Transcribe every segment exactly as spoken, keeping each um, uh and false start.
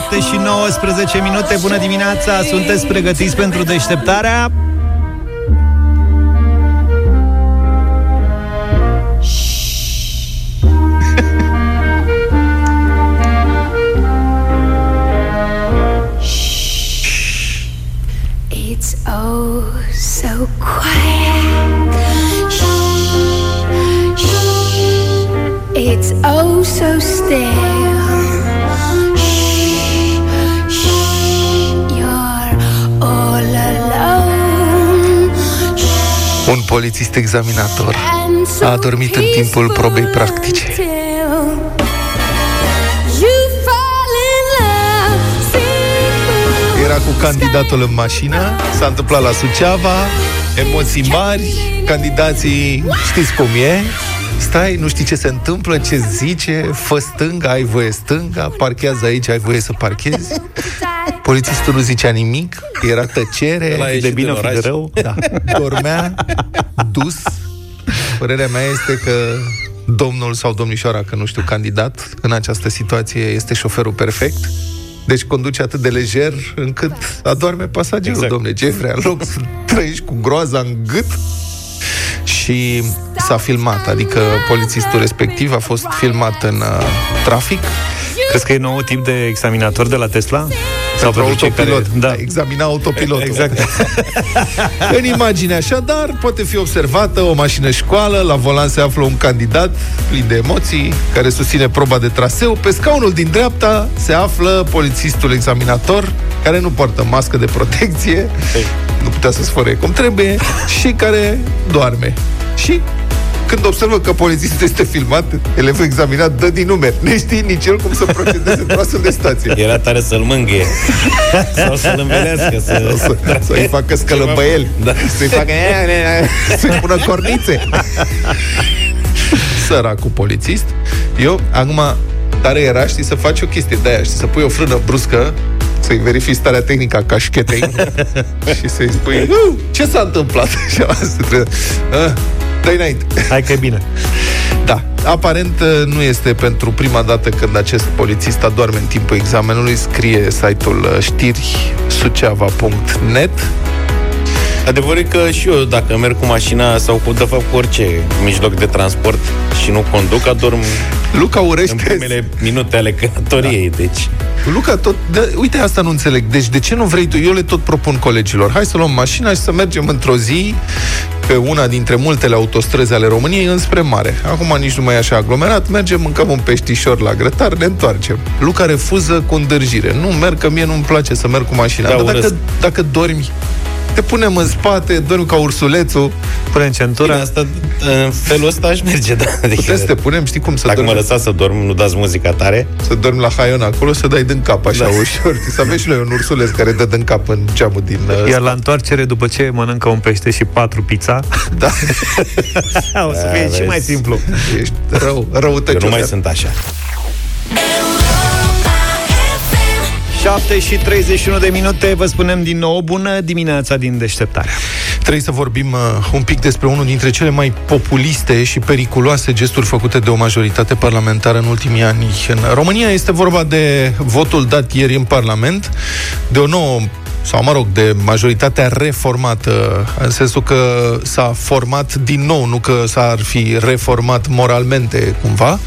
șapte și nouăsprezece minute. Bună dimineața! Sunteți pregătiți pentru deșteptarea? Oh, so still. Shh, shh, you're all alone. Un polițist examinator a adormit în timpul probei practice. Era cu candidatul în mașină, s-a întâmplat la Suceava, emoții mari, candidații știți cum e. Stai, nu știi ce se întâmplă, ce zice, fă stânga, ai voie stânga, parchează aici, ai voie să parchezi. Polițistul nu zicea nimic, era tăcere, fi de bine, fi de rău. Da. Dormea, dus. Părerea mea este că domnul sau domnișoara, că nu știu, candidat, în această situație este șoferul perfect. Deci conduce atât de lejer încât adorme pasagerul, exact. Domne, ce vrea, în loc să trăiești cu groaza în gât. Și s-a filmat, adică polițistul respectiv a fost filmat în uh, trafic. Crezi că e nou tip de examinator de la Tesla? Sau pentru autopilot, care... da. Examina autopilotul. Exact. În imagine așadar poate fi observată o mașină școală. La volan se află un candidat plin de emoții, care susține proba de traseu. Pe scaunul din dreapta se află polițistul examinator, care nu poartă mască de protecție, hey. Nu putea să sfărie cum trebuie. Și care doarme. Și când observă că polițistul este filmat, elevul examinat dă din numeri. Nu știe nici el cum să procedeze într-o astfel de stație. Era tare să-l mângâie. Sau să-l învelească. Să... Să, să-i facă scălăbăieli. Da. Să-i facă... Să-i pună cornițe. Săracul polițist. Eu, acum, tare era, știi, să faci o chestie de aia, știi, să pui o frână bruscă, să-i verifici starea tehnică a cașchetei și să-i spui, ce s-a întâmplat? Și dă înainte. Hai că e bine. Da. Aparent nu este pentru prima dată când acest polițist adorme în timpul examenului, scrie site-ul știri Suceava punct net. Adevărul e că și eu, dacă merg cu mașina sau cu, de fapt, cu orice mijloc de transport și nu conduc, adorm Luca urește. În primele minute ale călătoriei, da. Deci... Luca, tot, de, uite, asta nu înțeleg. Deci de ce nu vrei tu? Eu le tot propun colegilor. Hai să luăm mașina și să mergem într-o zi pe una dintre multele autostrăzi ale României înspre mare. Acum nici nu mai e așa aglomerat. Mergem, mâncăm un peștișor la grătar, ne întoarcem. Luca refuză cu îndârjire. Nu merg, că mie nu-mi place să merg cu mașina. Da, dar dacă, dacă dormi, te punem în spate, dormi ca ursulețul. Pune în centura. Bine, asta, în felul ăsta aș merge, da. Adică putem să te punem, știi cum să dormi. Dacă dormi. Mă lăsați să dorm, nu dați muzica tare. Să dormi la haion acolo, să dai din cap așa, da. Ușor. Să aveți și noi un ursuleț care dă din cap în geamul din... Iar la întoarcere, după ce mănâncă un pește și patru pizza, da. O să fie da, și vezi. Mai simplu. Ești rău, răutăcios. Eu nu mai sunt așa. șapte și treizeci și unu de minute, vă spunem din nou bună dimineața din deșteptarea. Trebuie să vorbim uh, un pic despre unul dintre cele mai populiste și periculoase gesturi făcute de o majoritate parlamentară în ultimii ani în România. Este vorba de votul dat ieri în Parlament, de o nouă, sau mă rog, de majoritatea reformată, în sensul că s-a format din nou, nu că s-ar fi reformat moralmente cumva.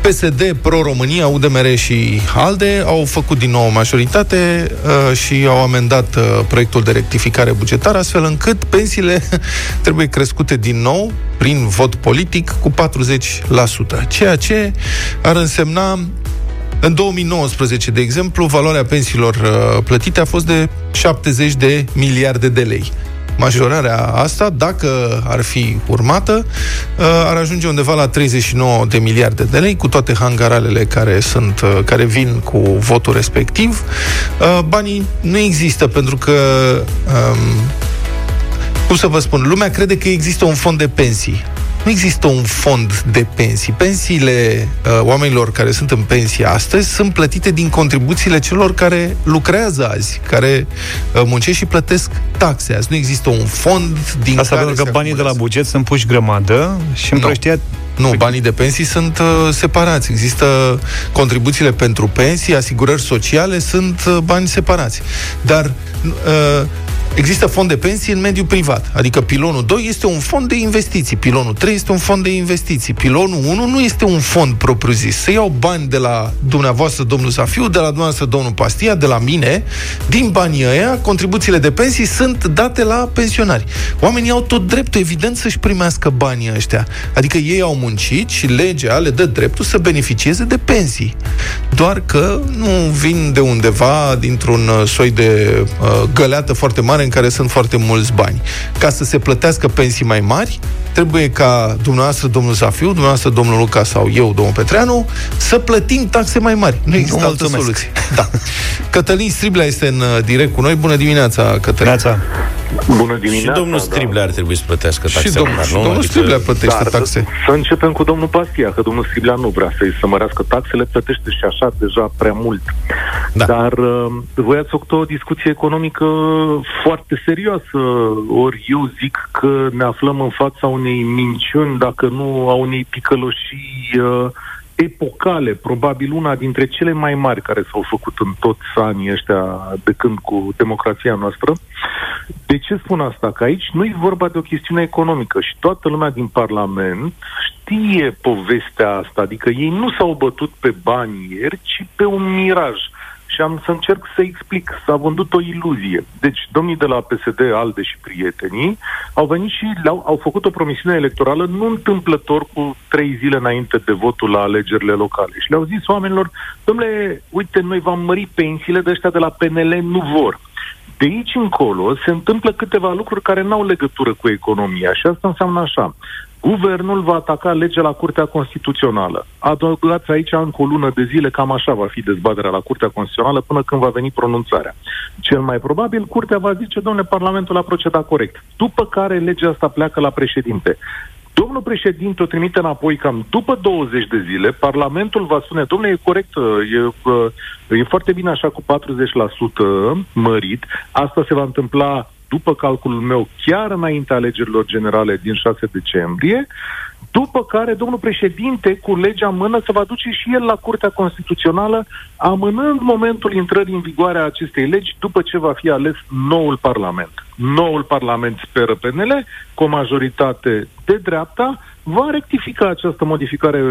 P S D, Pro-România, U D M R și ALDE au făcut din nou o majoritate uh, și au amendat uh, proiectul de rectificare bugetară, astfel încât pensiile trebuie crescute din nou, prin vot politic, cu patruzeci la sută, ceea ce ar însemna... În două mii nouăsprezece, de exemplu, valoarea pensiilor uh, plătite a fost de șaptezeci de miliarde de lei. Majorarea asta, dacă ar fi urmată, uh, ar ajunge undeva la treizeci și nouă de miliarde de lei, cu toate hangaralele care sunt, uh, care vin cu votul respectiv. Uh, banii nu există, pentru că... Um, cum să vă spun? Lumea crede că există un fond de pensii. Nu există un fond de pensii. Pensiile uh, oamenilor care sunt în pensie astăzi sunt plătite din contribuțiile celor care lucrează azi, care uh, muncesc și plătesc taxe azi. Nu există un fond din asta care... Asta pentru că banii acumulează de la buget sunt puși grămadă și împrăștia Nu, banii de pensii sunt uh, separați. Există contribuțiile pentru pensii, asigurări sociale, sunt uh, bani separați. Dar uh, există fond de pensii în mediul privat. Adică pilonul doi este un fond de investiții, pilonul trei este un fond de investiții, pilonul unu nu este un fond propriu-zis. Se iau bani de la dumneavoastră, domnul Zafiu, de la dumneavoastră, domnul Pastia, de la mine. Din banii ăia, contribuțiile de pensii sunt date la pensionari. Oamenii au tot dreptul, evident, să-și primească banii ăștia. Adică ei au muncit și legea le dă dreptul să beneficieze de pensii. Doar că nu vin de undeva, dintr-un soi de uh, găleată foarte mare în care sunt foarte mulți bani. Ca să se plătească pensii mai mari, trebuie ca dumneavoastră, domnul Zafiu, dumneavoastră, domnul Luca sau eu, domnul Petreanu, să plătim taxe mai mari. Nu există altă soluție. Da. Cătălin Striblea este în direct cu noi. Bună dimineața, Cătălin. Bună Bună dimineața. Și domnul Striblea ar trebui să plătească taxe. Și domnul, dar, și domnul adică... Striblea plătește da, taxe. Să începem cu domnul Pastia, că domnul Striblea nu vrea să-i să mărească taxele, plătește și așa deja prea mult. Da. Dar voi ați făcut o discuție economică foarte serioasă, ori eu zic că ne aflăm în fața unei minciuni, dacă nu a unei picăloșii uh, epocale, probabil una dintre cele mai mari care s-au făcut în toți anii ăștia de când cu democrația noastră. De ce spun asta? Că aici nu e vorba de o chestiune economică și toată lumea din Parlament știe povestea asta, adică ei nu s-au bătut pe bani ieri, ci pe un miraj. Și am să încerc să explic, s-a vândut o iluzie. Deci, domnii de la P S D, ALDE și prietenii au venit și au făcut o promisiune electorală nu întâmplător cu trei zile înainte de votul la alegerile locale. Și le-au zis oamenilor, domnule, uite, noi v-am mărit pensiile, de ăștia de la P N L nu vor. De aici încolo se întâmplă câteva lucruri care n-au legătură cu economia și asta înseamnă așa. Guvernul va ataca legea la Curtea Constituțională. Adăugați aici încă o lună de zile, cam așa va fi dezbaterea la Curtea Constituțională până când va veni pronunțarea. Cel mai probabil, Curtea va zice, domnule, Parlamentul a procedat corect. După care legea asta pleacă la președinte. Domnul președinte o trimite înapoi cam după douăzeci de zile, Parlamentul va spune, domnule, e corect, e, e foarte bine așa cu patruzeci la sută mărit, asta se va întâmpla după calculul meu, chiar înaintea alegerilor generale din șase decembrie, după care domnul președinte cu legea în mână se va duce și el la Curtea Constituțională, amânând momentul intrării în vigoare a acestei legi după ce va fi ales noul Parlament. Noul Parlament, speră P N L, cu o majoritate de dreapta, va rectifica această modificare,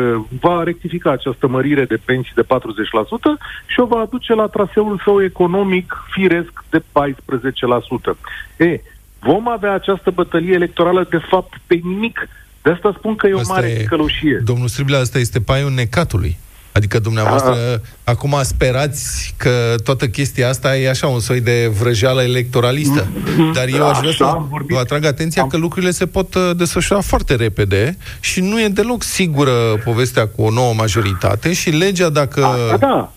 va rectifica această mărire de pensii de patruzeci la sută și o va aduce la traseul său economic firesc de paisprezece la sută. E, vom avea această bătălie electorală de fapt pe nimic. De asta spun că e o asta mare picălușie. Domnul Striblea, asta este paiul necatului. Adică dumneavoastră, a. acum sperați că toată chestia asta e așa un soi de vrăjeală electoralistă. Dar eu aș vrea să vă atrag atenția am... că lucrurile se pot desfășura foarte repede și nu e deloc sigură povestea cu o nouă majoritate și legea dacă... A, da.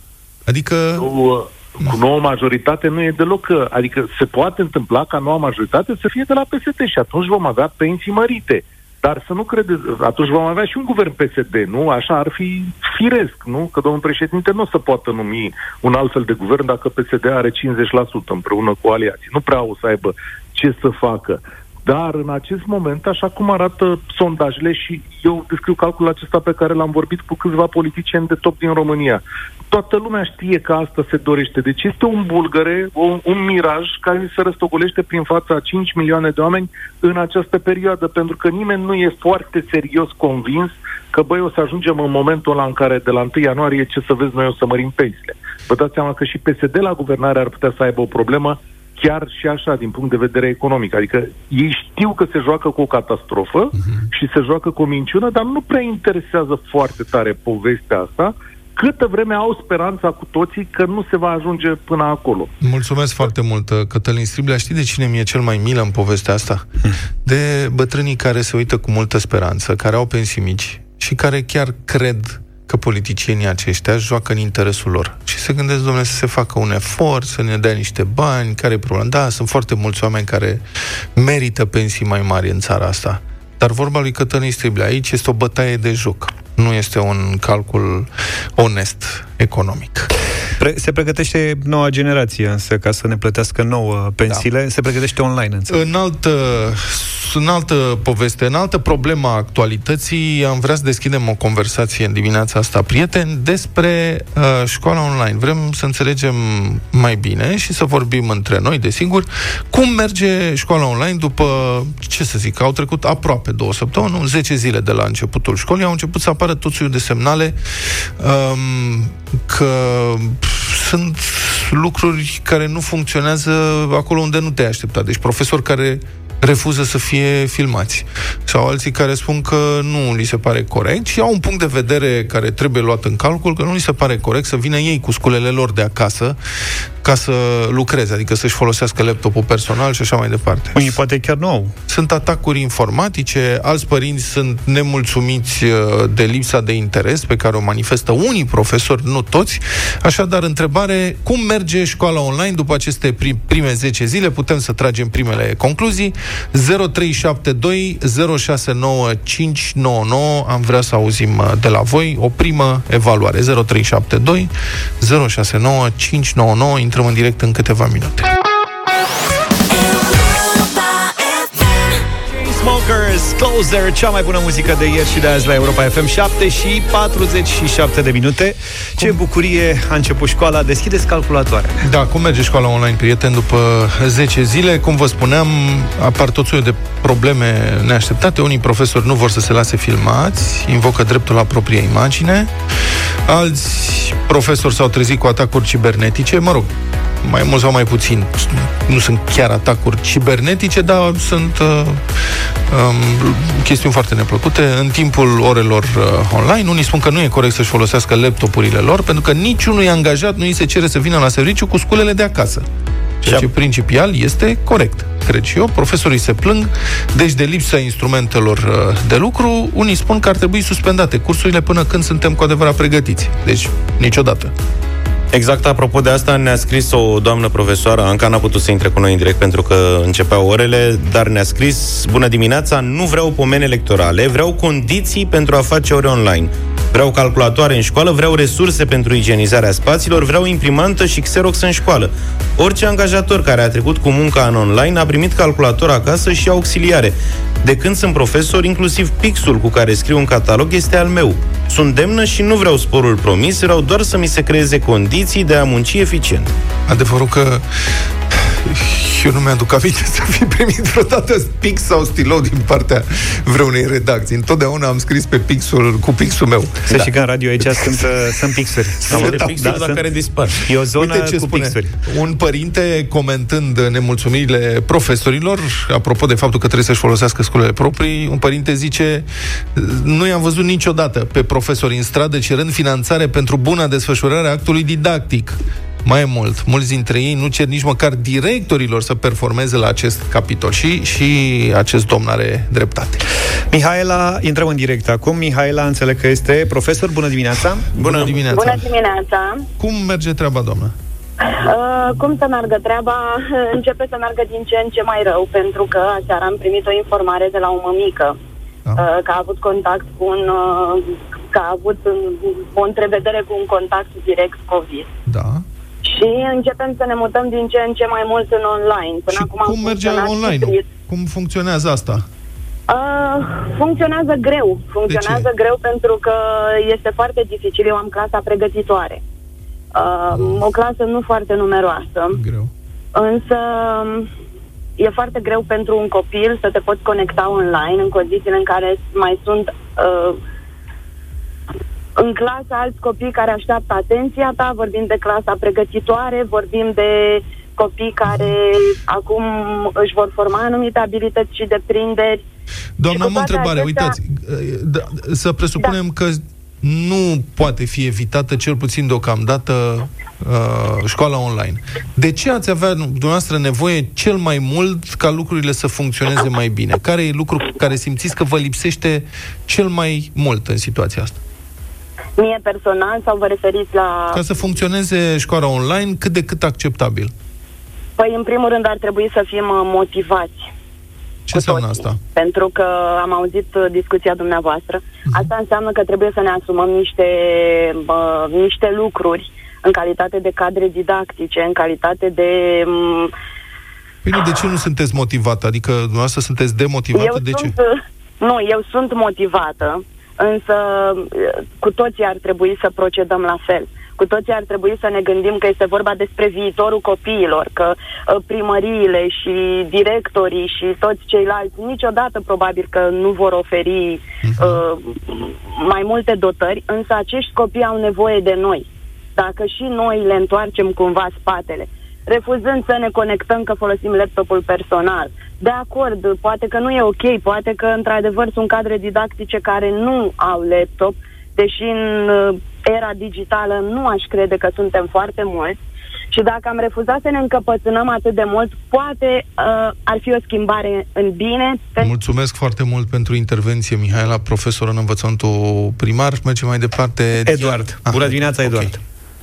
Adică... Eu... Cu nouă majoritate nu e deloc, adică se poate întâmpla ca noua majoritate să fie de la P S D și atunci vom avea pensii mărite. Dar să nu credeți, atunci vom avea și un guvern P S D, nu? Așa ar fi firesc, nu? Că domnul președinte nu o să poată numi un alt fel de guvern dacă P S D are cincizeci la sută împreună cu aliații. Nu prea o să aibă ce să facă. Dar în acest moment, așa cum arată sondajele și eu descriu calculul acesta pe care l-am vorbit cu câțiva politicieni de top din România, toată lumea știe că asta se dorește. Deci este un bulgăre, un, un miraj care se răstogolește prin fața cinci milioane de oameni în această perioadă, pentru că nimeni nu e foarte serios convins că, băi, o să ajungem în momentul ăla în care de la întâi ianuarie, ce să vezi, noi o să mărim pensiile. Vă dați seama că și P S D la guvernare ar putea să aibă o problemă chiar și așa, din punct de vedere economic. Adică ei știu că se joacă cu o catastrofă uh-huh. și se joacă cu o minciună, dar nu prea interesează foarte tare povestea asta, câtă vreme au speranța cu toții că nu se va ajunge până acolo. Mulțumesc foarte mult, Cătălin Striblea. Știi de cine mi-e cel mai milă în povestea asta? De bătrânii care se uită cu multă speranță, care au pensii mici și care chiar cred că politicienii aceștia joacă în interesul lor. Și se gândesc, domnule, să se facă un efort, să ne dea niște bani, care e problema? Da, sunt foarte mulți oameni care merită pensii mai mari în țara asta. Dar vorba lui Cătălin Striblea aici este o bătaie de joc. Nu este un calcul onest economic. Pre- se pregătește noua generație, însă, ca să ne plătească nouă pensiile. Da. Se pregătește online, înțeleg. În alt în altă poveste, în altă problemă a actualității, am vrea să deschidem o conversație în dimineața asta, prieteni, despre uh, școala online. Vrem să înțelegem mai bine și să vorbim între noi, desigur, cum merge școala online după, ce să zic, au trecut aproape două săptămâni, nu, zece zile de la începutul școlii, au început să apară tot soiul de semnale um, că pf, sunt lucruri care nu funcționează acolo unde nu te-ai aștepta. Deci profesori care refuză să fie filmați sau alții care spun că nu li se pare corect și au un punct de vedere care trebuie luat în calcul, că nu li se pare corect să vină ei cu sculele lor de acasă ca să lucreze, adică să-și folosească laptopul personal și așa mai departe. Unii poate chiar nu. Sunt atacuri informatice, alți părinți sunt nemulțumiți de lipsa de interes pe care o manifestă unii profesori, nu toți. Așadar, întrebare, cum merge școala online după aceste prime zece zile? Putem să tragem primele concluzii. zero trei șapte doi zero șase nouă cinci nouă nouă. Am vrea să auzim de la voi o primă evaluare. zero trei șapte doi zero șase nouă cinci nouă nouă. Intrăm în direct în câteva minute. Smokers, Closer, cea mai bună muzică de ieri și de azi la Europa F M. Șapte și patruzeci și șapte de minute. Ce cum... bucurie, a început școala. Deschideți calculatoarea. Da, cum merge școala online, prieteni, după zece zile? Cum vă spuneam, apar tot soiul de probleme neașteptate. Unii profesori nu vor să se lase filmați, invocă dreptul la propria imagine. Alți profesori s-au trezit cu atacuri cibernetice. Mă rog, mai mult sau mai puțin, nu sunt chiar atacuri cibernetice, dar sunt uh, um, chestiuni foarte neplăcute în timpul orelor uh, online. Unii spun că nu e corect să-și folosească laptopurile lor, pentru că niciunui angajat nu îi se cere să vină la serviciu cu sculele de acasă. Ceea ce principial este corect, cred și eu. Profesorii se plâng, deci, de lipsa instrumentelor de lucru. Unii spun că ar trebui suspendate cursurile până când suntem cu adevărat pregătiți. Deci, niciodată. Exact, apropo de asta, ne-a scris o doamnă profesoară, Anca n-a putut să intre cu noi în direct pentru că începeau orele, dar ne-a scris: bună dimineața, nu vreau pomeni electorale, vreau condiții pentru a face ore online. Vreau calculatoare în școală, vreau resurse pentru igienizarea spațiilor, vreau imprimantă și xerox în școală. Orice angajator care a trecut cu munca în online a primit calculator acasă și auxiliare. De când sunt profesor, inclusiv pixul cu care scriu un catalog este al meu. Sunt demnă și nu vreau sporul promis, vreau doar să mi se creeze condiții de a munci eficient. Adevărul că eu nu mi-aduc aminte să fi primit vreodată pix sau stilou din partea vreunei redacții. Întotdeauna am scris pe pixul, cu pixul meu. Să da. Și că în radio aici sunt, sunt pixuri. Sunt da, pixuri, da, la care dispar. E o zonă cu spune, pixuri. Un părinte, comentând nemulțumirile profesorilor, apropo de faptul că trebuie să-și folosească sculele proprii, un părinte zice: nu i-am văzut niciodată pe profesori în stradă cerând finanțare pentru buna desfășurare a actului didactic. Mai mult, mulți dintre ei nu cer nici măcar directorilor să performeze la acest capitol. Și, și acest domn are dreptate. Mihaela, intrăm în direct acum. Mihaela, înțeleg că este profesor. Bună dimineața! Bună, Bună dimineața! Bună dimineața! Cum merge treaba, doamnă? Uh, cum să meargă treaba? Începe să meargă din ce în ce mai rău, pentru că aseară am primit o informare de la o mămică, da, uh, că a avut contact cu un... Uh, că a avut o întrevedere cu un contact direct COVID. Da. Și începem să ne mutăm din ce în ce mai mult în online. Până și acum cum merge online? Hibrid. Cum funcționează asta? Uh, funcționează greu. Funcționează greu pentru că este foarte dificil. Eu am clasa pregătitoare. Uh, uh. O clasă nu foarte numeroasă. Greu. Însă e foarte greu pentru un copil să te poți conecta online în condițiile în care mai sunt... Uh, în clasă alți copii care așteaptă atenția ta, vorbim de clasa pregătitoare, vorbim de copii care acum își vor forma anumite abilități și deprinderi. Doamna, am o întrebare, acestea... uitați, da, să presupunem da. că nu poate fi evitată, cel puțin deocamdată, uh, școala online. De ce ați avea dumneavoastră nevoie cel mai mult ca lucrurile să funcționeze mai bine? Care e lucru care simțiți că vă lipsește cel mai mult în situația asta? Mie personal sau vă referiți la... Ca să funcționeze școala online cât de cât acceptabil. Păi, în primul rând, ar trebui să fim motivați. Ce înseamnă asta? Pentru că am auzit discuția dumneavoastră. Uh-huh. Asta înseamnă că trebuie să ne asumăm niște, uh, niște lucruri în calitate de cadre didactice, în calitate de... Um, Păi nu, de ce nu sunteți motivată? Adică dumneavoastră sunteți demotivată? Eu de sunt, ce? Nu, eu sunt motivată, însă cu toții ar trebui să procedăm la fel. Cu toții ar trebui să ne gândim că este vorba despre viitorul copiilor, că primăriile și directorii și toți ceilalți niciodată probabil că nu vor oferi uh-huh. uh, mai multe dotări, însă acești copii au nevoie de noi. Dacă și noi le întoarcem cumva spatele, refuzând să ne conectăm că folosim laptopul personal. De acord, poate că nu e ok, poate că într-adevăr sunt cadre didactice care nu au laptop, deși în era digitală nu aș crede că suntem foarte mulți, și dacă am refuzat să ne încăpățânăm atât de mult, poate uh, ar fi o schimbare în bine. Mulțumesc foarte mult pentru intervenție, Mihaela, profesor în învățământul primar. Mergem mai departe. Eduard. Ah, bună dimineața, Eduard.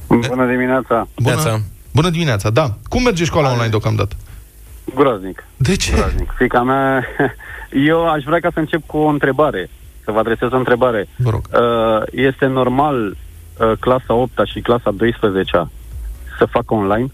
Okay. Bună dimineața. Bună. Bună dimineața, da. Cum merge școala online deocamdată? Groaznic. De ce? Groaznic. Fiica mea... Eu aș vrea ca să încep cu o întrebare, să vă adresez o întrebare. Vă rog. Este normal clasa a opta și clasa a douăsprezecea să facă online?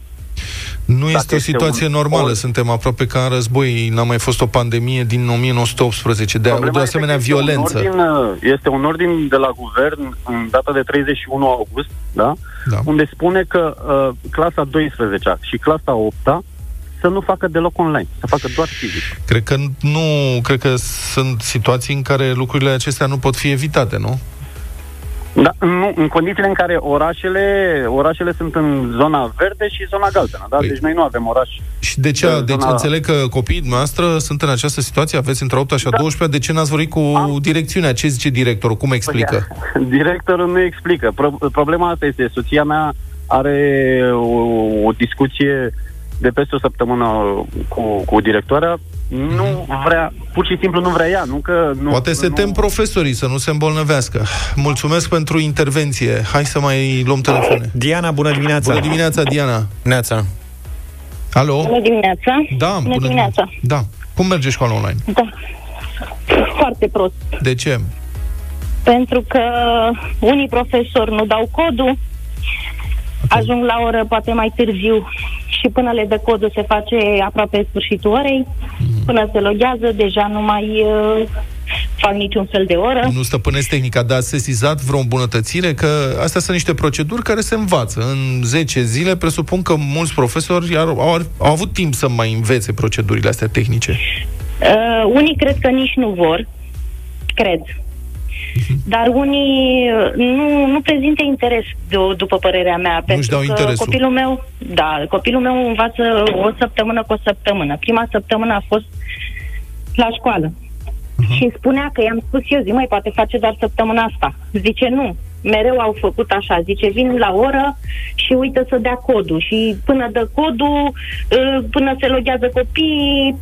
Nu este, este o situație un... normală, suntem aproape ca în război, n-a mai fost o pandemie din o mie nouă sute optsprezece, de, de asemenea este violență. Un ordin, este un ordin de la guvern în data de treizeci și unu august, da? Da. Unde spune că uh, clasa a douăsprezecea și clasa a opta să nu facă deloc online, să facă doar fizic. Cred că nu, cred că sunt situații în care lucrurile acestea nu pot fi evitate, nu? Da, nu, în condițiile în care orașele, orașele sunt în zona verde și zona galbenă, da? Păi, deci noi nu avem oraș. Și de ce? Deci zona... înțeleg că copiii noastre sunt în această situație, aveți între a opta și a douăsprezecea, da. De ce n-ați vorbit cu Am... direcțiunea? Ce zice directorul? Cum explică? Păi, directorul nu explică. Pro- problema asta este, soția mea are o, o discuție de peste o săptămână cu, cu directoarea, nu vrea, pur și simplu nu vrea ea, nu că... Nu, poate se tem nu... profesorii să nu se îmbolnăvească. Mulțumesc pentru intervenție. Hai să mai luăm telefoane. Diana, bună dimineața! Bună dimineața, Diana! Neața! Alo? Bună dimineața! Da, bună, bună dimineața! Da. Cum merge școala online? Da. Foarte prost. De ce? Pentru că unii profesori nu dau codul, okay. Ajung la oră poate mai târziu și până le dă codul se face aproape sfârșitul orei, mm. până se loghează, deja nu mai uh, fac niciun fel de oră. Nu stăpânesc tehnica, dar ați sesizat vreo îmbunătățire? Că astea sunt niște proceduri care se învață. În zece zile presupun că mulți profesori au, au, au avut timp să mai învețe procedurile astea tehnice. Uh, unii cred că nici nu vor, cred. Dar unii nu, nu prezintă interes, după părerea mea. Nu-și dau interesul. Copilul meu, da, copilul meu învață o săptămână cu o săptămână. Prima săptămână a fost la școală. Uh-huh. Și spunea că i-am spus eu, zi, măi, poate face doar săptămâna asta. Zice, nu, mereu au făcut așa. Zice, vin la oră și uită să dea codul. Și până dă codul, până se loghează copiii,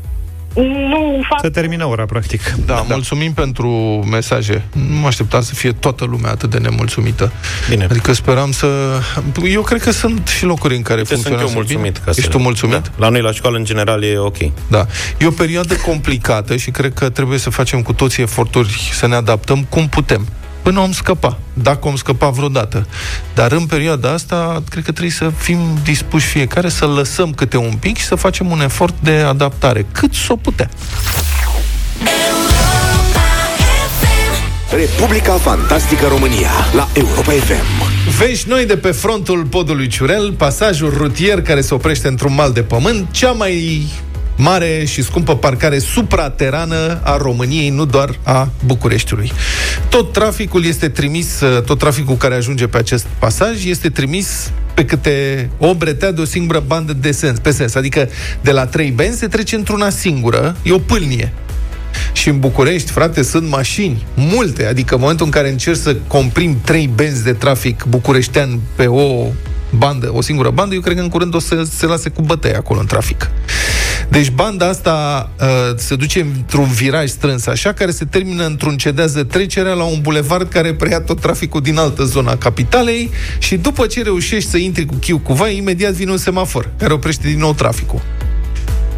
nu fac... Să termină ora, practic. Da, da, mulțumim pentru mesaje. Nu mă așteptam să fie toată lumea atât de nemulțumită. Bine. Adică speram să... Eu cred că sunt și locuri în care Uite, funcționează sunt eu mulțumit. Bine. Ca Ești să... tu mulțumit? Da. La noi la școală, în general, e ok. Da. E o perioadă complicată și cred că trebuie să facem cu toții eforturi să ne adaptăm cum putem. Până om scăpa, dacă om scăpa vreodată. Dar în perioada asta, cred că trebuie să fim dispuși fiecare să lăsăm câte un pic și să facem un efort de adaptare, cât s-o putea. Republica Fantastică România la Europa F M. Vești noi de pe frontul podului Ciurel, pasajul rutier care se oprește într-un mal de pământ, cea mai... mare și scumpă parcare supraterană a României, nu doar a Bucureștiului. Tot traficul este trimis, tot traficul care ajunge pe acest pasaj este trimis pe câte o bretea de o singură bandă de sens, pe sens, adică de la trei benzi se trece într-una singură, e o pâlnie. Și în București, frate, sunt mașini multe, adică în momentul în care încerci să comprimi trei benzi de trafic bucureștean pe o bandă, o singură bandă, eu cred că în curând o să se lase cu bătăi acolo în trafic. Deci banda asta uh, se duce într-un viraj strâns așa, care se termină într-un cedează trecerea la un bulevard care preia tot traficul din altă zona capitalei și după ce reușești să intri cu chiu cu vai, imediat vine un semafor care oprește din nou traficul.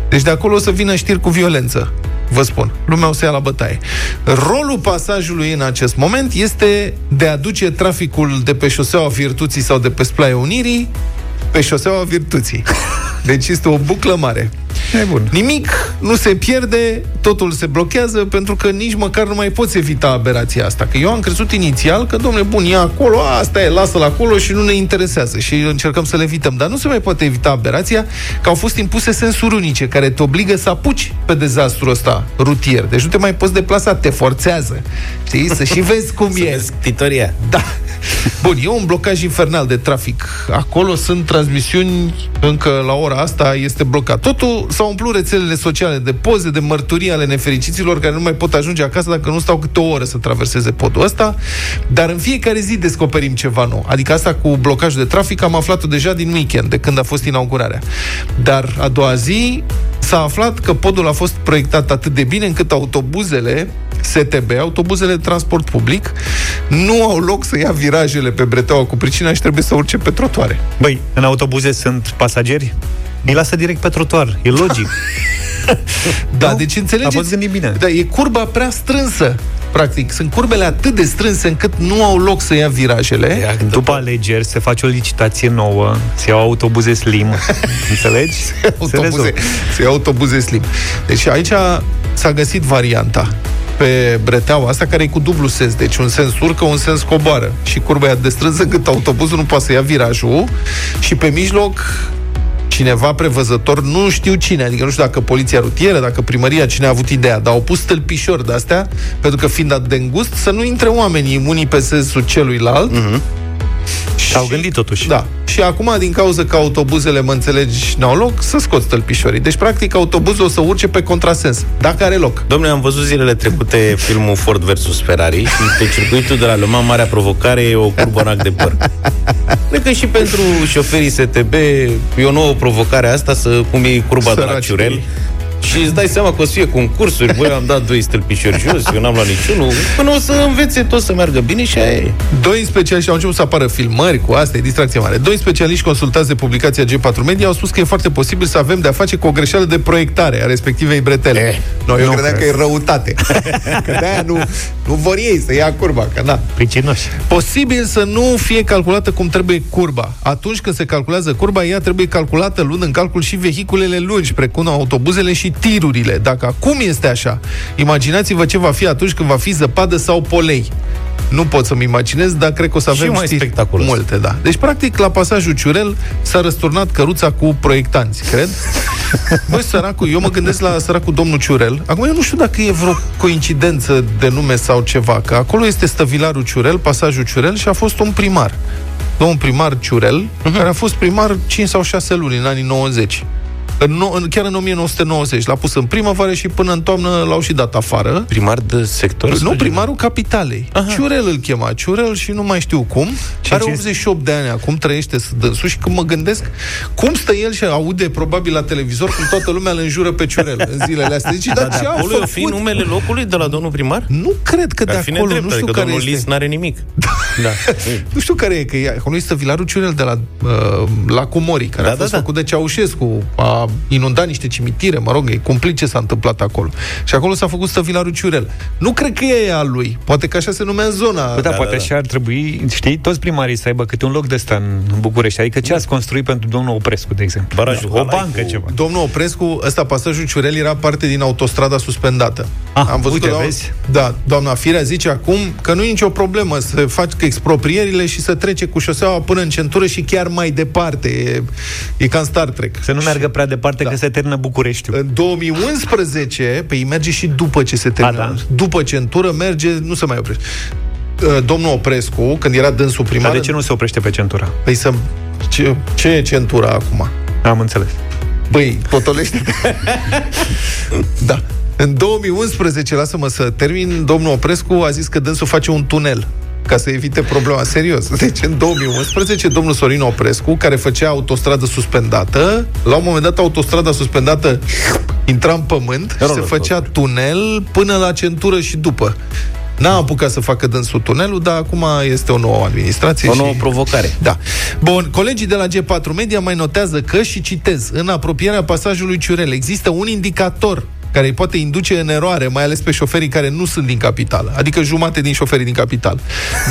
Deci de acolo o să vină știri cu violență. Vă spun, lumea o să ia la bătaie. Rolul pasajului în acest moment este de a aduce traficul de pe șoseaua Virtuții sau de pe Splaiul Unirii pe șoseaua Virtuții. Deci este o buclă mare. Nebun. Nimic nu se pierde, totul se blochează, pentru că nici măcar nu mai poți evita aberația asta. Că eu am crezut inițial că, domnule, bun, ia acolo, asta e, lasă-l acolo și nu ne interesează și încercăm să le evităm. Dar nu se mai poate evita aberația că au fost impuse sensuri unice care te obligă să apuci pe dezastrul ăsta rutier. Deci nu te mai poți deplasa, te forțează. Știi? Să și vezi cum e. Titoria. Da. Bun, e un blocaj infernal de trafic. Acolo sunt transmisiuni, încă la ora asta este blocat. Totul s-au umplut rețelele sociale de poze, de mărturii ale nefericiților care nu mai pot ajunge acasă dacă nu stau câte o oră să traverseze podul ăsta. Dar în fiecare zi descoperim ceva nou. Adică asta cu blocajul de trafic am aflat-o deja din weekend, de când a fost inaugurarea. Dar a doua zi s-a aflat că podul a fost proiectat atât de bine încât autobuzele S T B, autobuzele de transport public, nu au loc să ia virajele pe breteaua cu pricina și trebuie să urce pe trotuare. Băi, în autobuze sunt pasageri? Îi lasă direct pe trotuar, e logic. Da, nu? Deci înțelegeți? A fost gândit bine. Da, e curba prea strânsă. Practic, sunt curbele atât de strânse încât nu au loc să ia virajele. Exact. După alegeri se face o licitație nouă, se iau autobuze slim. Înțelegi? Se, autobuze, se iau autobuze slim. Deci aici s-a găsit varianta pe breteaua asta, care e cu dublu sens. Deci un sens urcă, un sens coboară. Și curba e de strânsă încât autobuzul nu poate să ia virajul. Și pe mijloc cineva prevăzător, nu știu cine, adică nu știu dacă poliția rutieră, dacă primăria, cine a avut ideea, dar au pus stâlpișori de-astea, pentru că fiind atât de îngust, să nu intre oamenii unii pe sensul celuilalt. Uh-huh. Și au gândit totuși. Da. Și acum, din cauza că autobuzele, mă înțelegi, n-au loc, să scoți stâlpișorii. Deci, practic, autobuzul o să urce pe contrasens, dacă are loc. Dom'le, am văzut zilele trecute filmul Ford versus Ferrari și pe circuitul de la Le Mans, marea provocare e o curbă în ac de păr. Cred că și pentru șoferii S T B e o nouă provocare asta, să cum e curba Săraci de la Ciurel. Și îți dai seama că o să fie concursuri. Băi, am dat doi stâlpișori jos, eu n-am luat niciunul. Până o să învețe tot să meargă bine și aia e. Doi specialiști, au început să apară filmări cu asta, e distracție mare. Doi specialiști consultați de publicația G patru Media au spus că e foarte posibil să avem de-a face cu o greșeală de proiectare a respectivei bretele. E, no, eu nu credeam cred. că e răutate. Că de-aia nu, nu vor ei să ia curba, că da. Pricinoși. Posibil să nu fie calculată cum trebuie curba. Atunci când se calculează curba, ea trebuie calculată luând în calcul și vehiculele lungi, precum autobuzele și tirurile. Dacă acum este așa, imaginați-vă ce va fi atunci când va fi zăpadă sau polei. Nu pot să-mi imaginez, dar cred că o să avem știri multe, da. Deci, practic, la pasajul Ciurel s-a răsturnat căruța cu proiectanți, cred. Băi, săracul, eu mă gândesc la săracul domnul Ciurel. Acum, eu nu știu dacă e vreo coincidență de nume sau ceva, că acolo este stăvilarul Ciurel, pasajul Ciurel, și a fost un primar. Domnul primar Ciurel, uh-huh. care a fost primar cinci sau șase luni în anii nouăzeci. În, chiar în o mie nouă sute nouăzeci l-a pus în primăvară și până în toamnă l-au și dat afară. Primar de sector? Nu, primarul capitalei. Aha. Ciurel îl chema, Ciurel și nu mai știu cum. Ce Are optzeci și opt de ani acum, trăiește dânsul și când mă gândesc cum stă el și aude probabil la televizor cum toată lumea îl înjură pe Ciurel în zilele astea. Zici, dar da, ce acolo ar fi numele locului de la domnul primar? Nu cred că de acolo. Nedrept, nu știu adică care domnul este. Lis n-are nimic. Da. Da. Nu știu care e, că e acolo este vilarul Ciurel de la uh, Lacul Mori, care da, a fost da, făcut da. de Ceaușescu, a inundat niște cimitire, mă rog, e complice ce s-a întâmplat acolo. Și acolo s-a făcut stăvilarul Ciurel. Nu cred că e al lui. Poate că așa se numea zona. Bă, da, da, poate da, da. așa ar trebui, știi, toți primarii să aibă câte un loc de ăsta în București. Adică ce ați construit pentru domnul Oprescu, de exemplu? Barajul, da, o bancă, cu... ceva. Domnul Oprescu, ăsta, pasajul Ciurel, era parte din autostrada suspendată. Ah, am văzut, uite, vezi? Da, doamna Firea zice acum că nu e nicio problemă să faci exproprierile și să trece cu șoseaua până în centură și chiar mai departe. E, e ca în Star Trek. Să nu meargă prea departe, da. că se termină Bucureștiul. În două mii unsprezece, pe ei merge și după ce se termină. A, da. După centură merge, nu se mai oprește. Domnul Oprescu, când era dânsul primar... Dar de ce nu se oprește pe centura? Păi să... Ce, ce e centura acum? Am înțeles. Băi, potolește. Da. În două mii unsprezece, lasă-mă să termin, domnul Oprescu a zis că dânsul face un tunel ca să evite problema, serios. Deci în două mii unsprezece, domnul Sorin Oprescu, care făcea autostradă suspendată, la un moment dat autostrada suspendată intra în pământ și se făcea tunel până la centură și după. N-a apucat să facă dânsul tunelul, dar acum este o nouă administrație. O nouă și... provocare. Da. Bun, colegii de la G patru Media mai notează că, și citez, în apropierea pasajului Ciurel există un indicator care îi poate induce în eroare, mai ales pe șoferii care nu sunt din capitală, adică jumate din șoferii din capitală,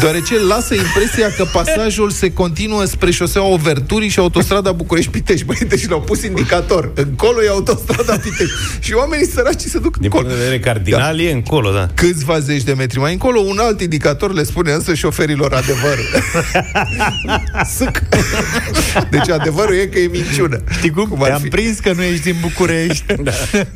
deoarece lasă impresia că pasajul se continuă spre Șoseaua Virtuții și autostrada București-Pitești. Băi, deci l-au pus indicator. Încolo e autostrada Pitești. Și oamenii săraci se duc din încolo. Din punct de vedere cardinal, da, e încolo, da. Câțiva zeci de metri mai încolo, un alt indicator le spune însă șoferilor adevărul. Deci adevărul e că e minciună. Știi cum? cum Te-am fi? prins că nu ești din București. Da.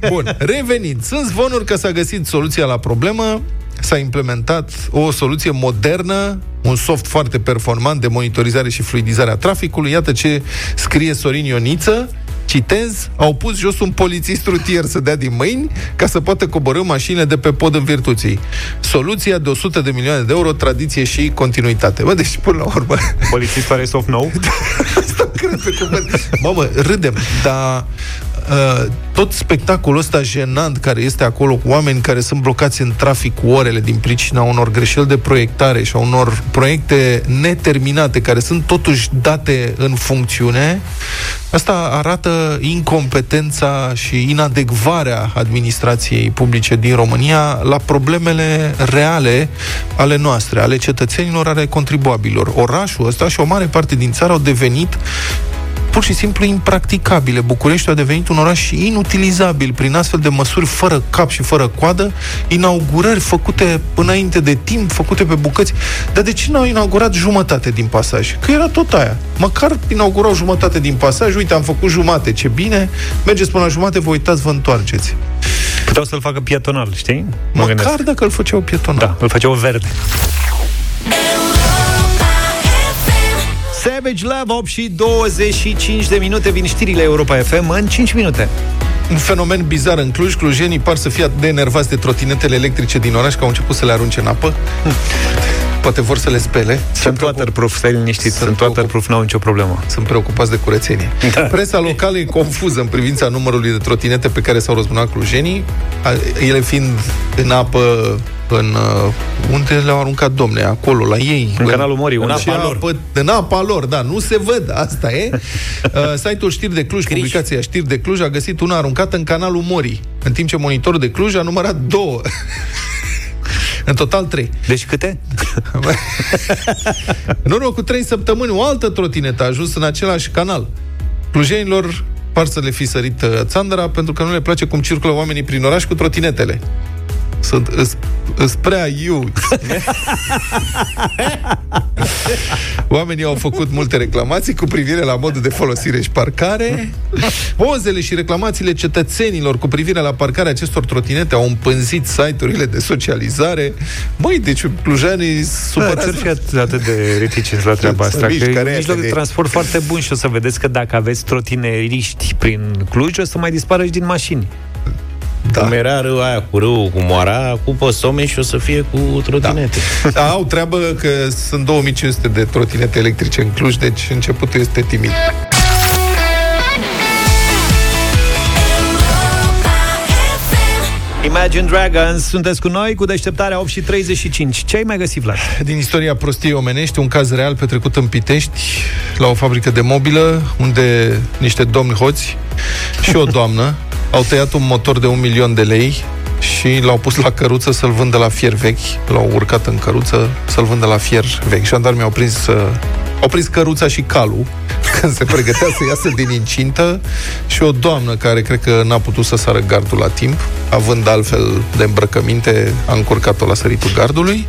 Bun, revenind. Sunt zvonuri că s-a găsit soluția la problemă. S-a implementat o soluție modernă, un soft foarte performant de monitorizare și fluidizare a traficului. Iată ce scrie Sorin Ionită. Citez, au pus jos un polițist rutier să dea din mâini ca să poată coborî mașinile de pe pod în Virtuții. Soluția de o sută de milioane de euro, tradiție și continuitate. Bă, deci până la urmă... Polițist are soft nou? Asta cred pe cuvânt. Bă, mă, râdem, dar... Uh, tot spectacolul ăsta jenant care este acolo, cu oameni care sunt blocați în trafic cu orele din pricina unor greșeli de proiectare și a unor proiecte neterminate care sunt totuși date în funcțiune, asta arată incompetența și inadecvarea administrației publice din România la problemele reale ale noastre, ale cetățenilor, ale contribuabililor. Orașul ăsta și o mare parte din țară au devenit pur și simplu impracticabile. Bucureștiul a devenit un oraș inutilizabil prin astfel de măsuri fără cap și fără coadă, inaugurări făcute înainte de timp, făcute pe bucăți. Dar de ce n-au inaugurat jumătate din pasaj? Că era tot aia. Măcar inaugurau jumătate din pasaj. Uite, am făcut jumate, ce bine. Mergeți până la jumate, vă uitați, vă întoarceți. Puteau să-l facă pietonal, știi? Mă Măcar gândesc. dacă îl făceau pietonal. Da, îl făceau verde. Savage Love, opt și douăzeci și cinci de minute, vin știrile Europa F M în cinci minute. Un fenomen bizar în Cluj, clujenii par să fie atât de enervați de trotinetele electrice din oraș că au început să le arunce în apă. Poate vor să le spele. Sunt waterproof, stai liniștit. Sunt waterproof, n-au nicio problemă. Sunt preocupați de curățenie. Da. Presa locală e confuză în privința numărului de trotinete pe care s-au răzbunat clujenii, ele fiind în apă, în unde le-au aruncat, domne, acolo, la ei. În, în Canalul Mori, în apa lor. Apă, în apa lor, da, nu se văd, asta e. Uh, site-ul Știri de Cluj, Criș. publicația Știri de Cluj, a găsit una aruncată în Canalul Mori, în timp ce Monitorul de Cluj a numărat două. În total trei. Deci câte? În urmă cu trei săptămâni, o altă trotinetă a ajuns în același canal. Clujenilor par să le fi sărit țandăra pentru că nu le place cum circulă oamenii prin oraș cu trotinetele. Sunt spre eu. Oamenii au făcut multe reclamații cu privire la modul de folosire și parcare. Pozele și reclamațiile cetățenilor cu privire la parcarea acestor trotinete au împânzit site-urile de socializare. Măi, deci clujanii supărați. Da, ți-ar fi atât de reticenți la treaba asta. Miști, că e un mijloc de transport foarte bun și o să vedeți că dacă aveți trotineriști prin Cluj, o să mai dispară și din mașini. Da. Cum era râul aia cu râul, cu moara, cu posome și o să fie cu trotinete. Da. Da, au treabă că sunt două mii cinci sute de trotinete electrice în Cluj, deci începutul este timid. Imagine Dragons, sunteți cu noi cu deșteptarea opt și treizeci și cinci. Ce ai mai găsit, Vlad? Din istoria prostiei omenești, un caz real petrecut în Pitești, la o fabrică de mobilă, unde niște domni hoți și o doamnă au tăiat un motor de un milion de lei și l-au pus la căruță să-l vândă la fier vechi. L-au urcat în căruță să-l vândă la fier vechi. Jandarmii au prins, au prins căruța și calul când se pregătea să iasă din incintă și o doamnă care cred că n-a putut să sară gardul la timp, având altfel de îmbrăcăminte, a încurcat-o la săritul gardului.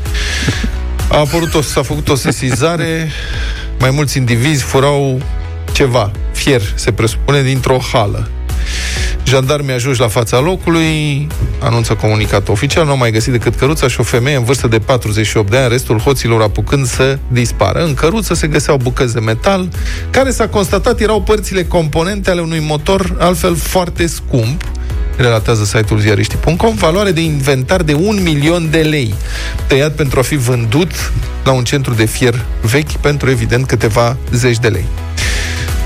A apărut o, s-a făcut o sesizare, mai mulți indivizi furau ceva, fier, se presupune, dintr-o hală. Jandarmii ajunși la fața locului, anunță comunicatul oficial, nu au mai găsit decât căruța și o femeie în vârstă de patruzeci și opt de ani, restul hoților apucând să dispară. În căruță se găseau bucăți de metal, care s-a constatat erau părțile componente ale unui motor, altfel foarte scump, relatează site-ul ziariștii punct com, valoare de inventar de un milion de lei, tăiat pentru a fi vândut la un centru de fier vechi pentru, evident, câteva zeci de lei.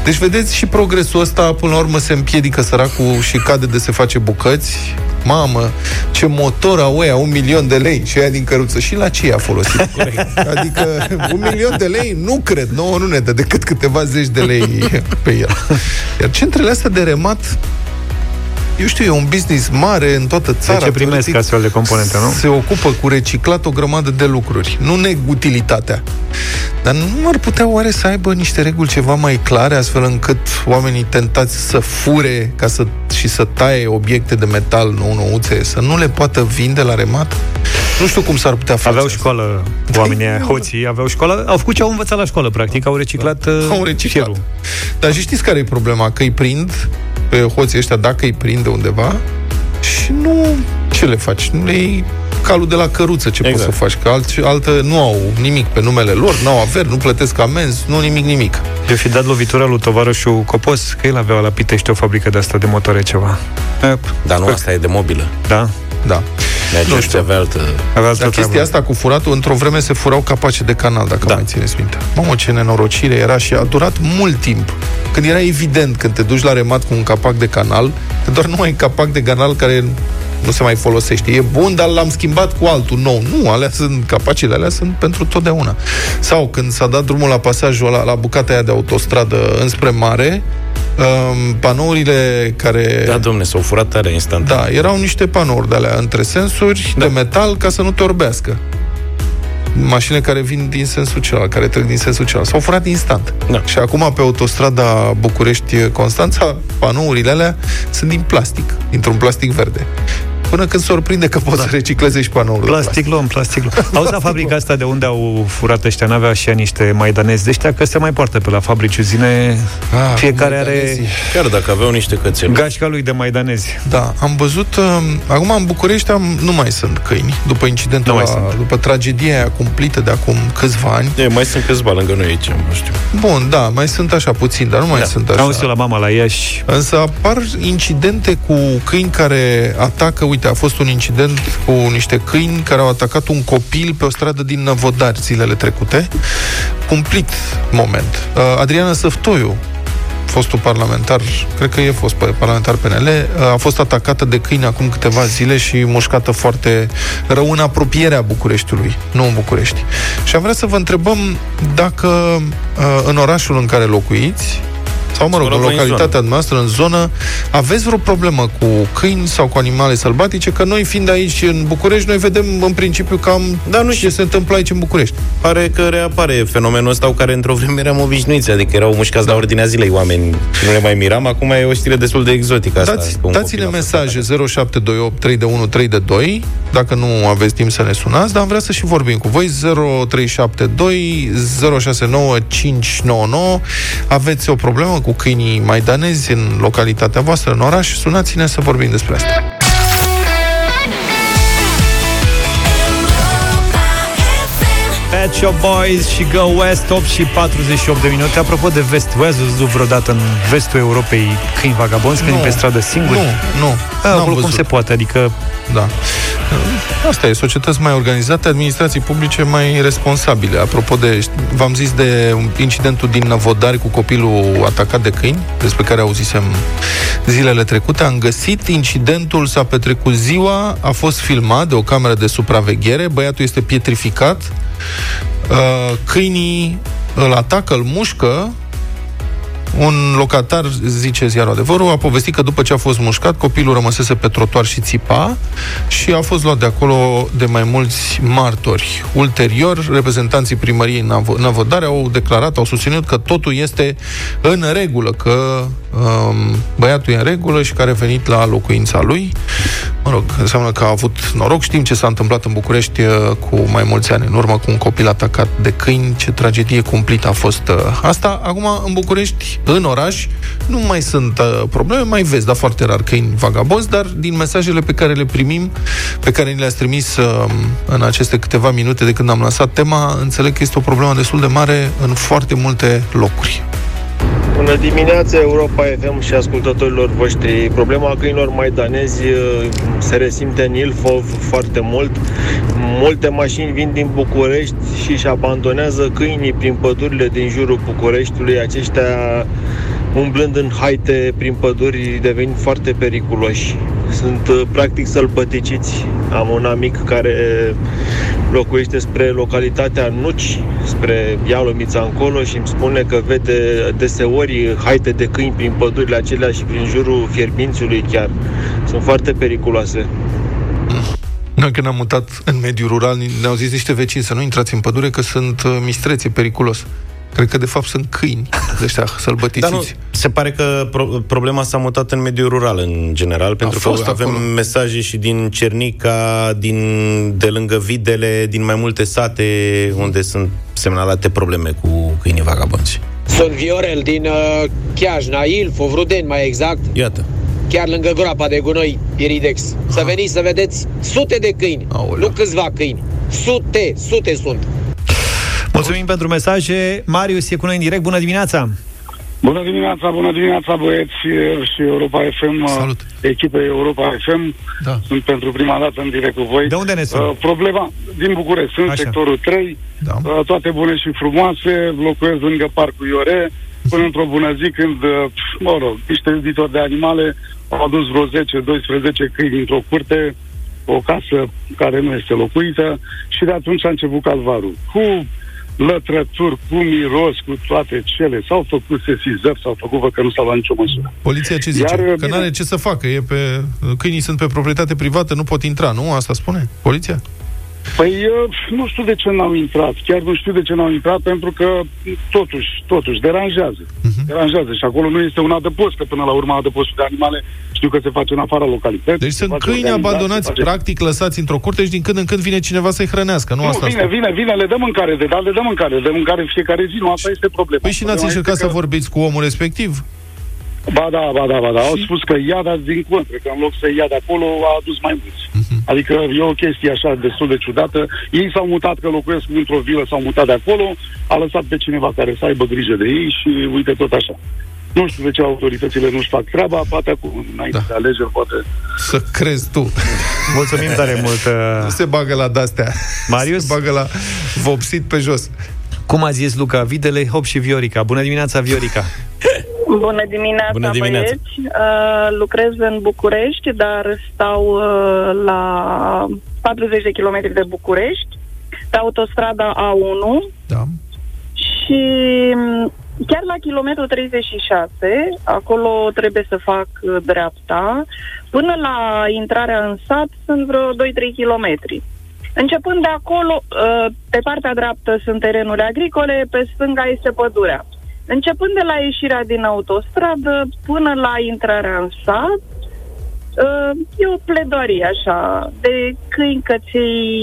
Deci vedeți, și progresul ăsta, până la urmă, se împiedică săracul și cade de se face bucăți. Mamă, ce motor au ăia, un milion de lei și aia din căruță. Și la ce i-a folosit? Corect. Adică un milion de lei, nu cred, nouă nu ne dă decât câteva zeci de lei pe el. Iar centrele astea de remat eu știu, e un business mare în toată țara. De ce primesc astfel de componente, nu? Se ocupă cu reciclat o grămadă de lucruri. Nu neg utilitatea. Dar nu ar putea oare să aibă niște reguli ceva mai clare, astfel încât oamenii tentați să fure ca să, și să taie obiecte de metal nou, nouțe, să nu le poată vinde la remat? Nu știu cum s-ar putea face. Aveau școală, oamenii da, hoții, aveau școală, au făcut ce au învățat la școală, practic, au reciclat da, au reciclat. Fierul. Dar și știți care e problema? Că îi prind pe hoții ăștia, dacă îi prind de undeva, și nu... Ce le faci? Nu le iei calul de la căruță, ce exact. Poți să faci? Că altă, altă nu au nimic pe numele lor, nu au averi, nu plătesc amenzi, nu nimic, nimic. Eu fi dat lovitura lui tovarășul Copos, că el avea la Pitești o fabrică de asta de motoare ceva. Dar nu, asta e de mobilă. Da? Da. Nu știu. Avea altă... Avea altă Dar chestia asta cu furatul, într-o vreme se furau capace de canal, dacă da. mai țineți minte. Mamă, ce nenorocire era și a durat mult timp. Când era evident, când te duci la remat cu un capac de canal, că doar nu ai capac de canal care nu se mai folosește. E bun, dar l-am schimbat cu altul nou. Nu, alea sunt, capacele alea sunt pentru totdeauna. Sau când s-a dat drumul la pasajul ăla, la bucata aia de autostradă înspre mare, um, panourile care... Da, domne, s-au furat tare instantaneu. Da, erau niște panouri de alea între sensuri, da. de metal, ca să nu te orbească. Mașinile care vin din sensul celălalt, care trec din sensul celălalt. S-au furat instant. Da. Și acum pe autostrada București-Constanța, panourile alea sunt din plastic, dintr-un plastic verde. Până când surprinde că poți da. să reciclezi și panourile. Plastic luăm, plastic luăm. Auzi, la fabrica asta de unde au furat ăștia, n-avea așa niște maidanezi de ăștia, că se mai poartă pe la fabrici uzine. Ah, fiecare maidanezi. Are... Chiar dacă aveau niște cățele. Gașca lui de maidanezi. Da, am văzut... Uh, acum în București am, nu mai sunt câini, după incidentul ăla, după tragedia aia cumplită de acum câțiva ani. E, mai sunt câțiva lângă noi aici, nu știu. Bun, da, mai sunt așa puțin, dar nu mai da. sunt așa. Auzi la mama la Iași. Însă apar incidente cu câini care atacă, uite, a fost un incident cu niște câini care au atacat un copil pe o stradă din Năvodari zilele trecute. Cumplit moment. Adriana Săftoiu, fostul parlamentar, cred că e fost parlamentar P N L, a fost atacată de câini acum câteva zile și mușcată foarte rău în apropierea Bucureștiului, nu în București. Și am vrea să vă întrebăm dacă în orașul în care locuiți, sau, mă rog, în localitatea noastră, în zonă, aveți vreo problemă cu câini sau cu animale sălbatice? Că noi, fiind aici în București, noi vedem în principiu cam dar nu știu ce se întâmplă aici în București. Pare că reapare fenomenul ăsta cu care într-o vreme eram obișnuiți, adică erau mușcați da. la ordinea zilei oameni. Nu ne mai miram, acum e o știre destul de exotică asta. Dați, dați-ne mesaje zero șapte doi opt trei unu trei doi, dacă nu aveți timp să ne sunați, dar am vrea să și vorbim cu voi. zero trei șapte doi zero șase nouă cinci nouă nouă. Aveți o problemă cu câinii maidanezi în localitatea voastră, în oraș? Sunați-ne să vorbim despre asta. Pet Shop Boys și Go West, opt și patruzeci și opt de minute. Apropo de Vest, voi ați văzut vreodată în vestul Europei câini vagabonzi, câini pe stradă singuri? Nu, nu. Acolo cum se poate, adică... Da. Asta e, societăți mai organizate, administrații publice mai responsabile. Apropo de, v-am zis de incidentul din Năvodari cu copilul atacat de câini, despre care auzisem zilele trecute. Am găsit incidentul, s-a petrecut ziua, a fost filmat de o cameră de supraveghere, băiatul este pietrificat, câinii îl atacă, îl mușcă. Un locatar, zice ziarul Adevărul, a povestit că după ce a fost mușcat, copilul rămăsese pe trotuar și țipa și a fost luat de acolo de mai mulți martori. Ulterior, reprezentanții primăriei Năvodari au declarat, au susținut că totul este în regulă, că um, băiatul e în regulă și că a revenit la locuința lui. Mă rog, înseamnă că a avut noroc. Știm ce s-a întâmplat în București cu mai mulți ani în urmă, cu un copil atacat de câini. Ce tragedie cumplită a fost asta. Acum, în București, în oraș, nu mai sunt uh, probleme, mai vezi, dar foarte rar, câini vagabonzi, dar din mesajele pe care le primim, pe care ni le-ați trimis uh, în aceste câteva minute de când am lansat tema, înțeleg că este o problemă destul de mare în foarte multe locuri. Bună dimineața, Europa F M și ascultătorilor voștri. Problema câinilor maidanezi se resimte în Ilfov foarte mult. Multe mașini vin din București și își abandonează câinii prin pădurile din jurul Bucureștiului. Aceștia, umblând în haite prin păduri, devin foarte periculoși. Sunt practic sălbăticiți. Am un amic care locuiește spre localitatea Nuci, spre Ialomița încolo, și îmi spune că vede deseori haite de câini prin pădurile acelea și prin jurul fierbințului chiar. sunt foarte periculoase. Noi când am mutat în mediul rural, ne-au zis niște vecini să nu intrați în pădure că sunt mistrețe, periculos. Cred că de fapt sunt câini de ăștia sălbăticiți. Dar nu, se pare că pro- problema s-a mutat în mediul rural în general, pentru că avem acolo mesaje și din Cernica, din, de lângă Videle, din mai multe sate unde sunt semnalate probleme cu câinii vagabonzi. Sunt Viorel din uh, Chiajna, Ilfov, Rudeni mai exact. Iată. Chiar lângă groapa de gunoi Iridex. Să veniți să vedeți sute de câini. Aolea. Nu câțiva câini. Sute, sute sunt. Mulțumim pentru mesaje. Marius e cu noi în direct. Bună dimineața! Bună dimineața, bună dimineața, băieți și Europa F M. Salut! Echipe Europa F M. Da. Sunt pentru prima dată în direct cu voi. De unde ne sunt? Uh, problema din București. Sunt așa, sectorul trei. Da. Uh, toate bune și frumoase. Locuiesc lângă Parcul Iore. Până într-o bună zi când, mă rog, niște iubitori de animale au adus vreo zece doisprezece câini dintr-o curte, o casă care nu este locuită, și de atunci a început calvarul. Cu lătrături, cu miros, cu toate cele. S-au făcut sesizări, s-au făcut, vă că nu s-au luat nicio măsură. Poliția ce zice? Iar, că bine... n-are ce să facă. E pe... Câinii sunt pe proprietate privată, nu pot intra, nu? Asta spune poliția? Păi, nu știu de ce n-au intrat. Chiar nu știu de ce n-au intrat, pentru că totuși, totuși, deranjează. Uh-huh. Deranjează și acolo nu este un adăpost, că până la urmă adăpostul de animale știu că se face în afara localității. Deci sunt câini abandonați, face... practic lăsați într-o curte și din când în când vine cineva să-i hrănească. Nu, nu asta vine, vine, vine, le dă mâncare, de, dar le dă mâncare, le dă mâncare fiecare zi, nu, asta și... este problema. Păi și n-ați încercat că... să vorbiți cu omul respectiv? Ba da, ba da, ba da. Și... au spus că ia, dar din contră, că în loc să ia de acolo, a adus mai mulți. Uh-huh. Adică e o chestie așa destul de ciudată. Ei s-au mutat, că locuiesc într-o vilă, s-au mutat de acolo, a lăsat pe cineva care să aibă grijă de ei și uite tot așa. Nu știu de ce autoritățile nu-și fac treaba, poate acum, înainte da. de alegeri, poate... Să crezi tu. Mulțumim tare mult. Nu se bagă la de-astea. Marius? Se bagă la vopsit pe jos. Cum a zis Luca, Videle, Hop și Viorica. Bună dimineața, Viorica! Bună dimineața, Bună dimineața. băieți! Uh, lucrez în București, dar stau uh, la patruzeci de kilometri de București, pe autostrada A unu, da. Și chiar la kilometru treizeci și șase, acolo trebuie să fac dreapta, până la intrarea în sat sunt vreo doi trei kilometri. Începând de acolo, pe partea dreaptă sunt terenuri agricole, pe stânga este pădurea. Începând de la ieșirea din autostradă până la intrarea în sat, e o pledoarie așa, de câini, căței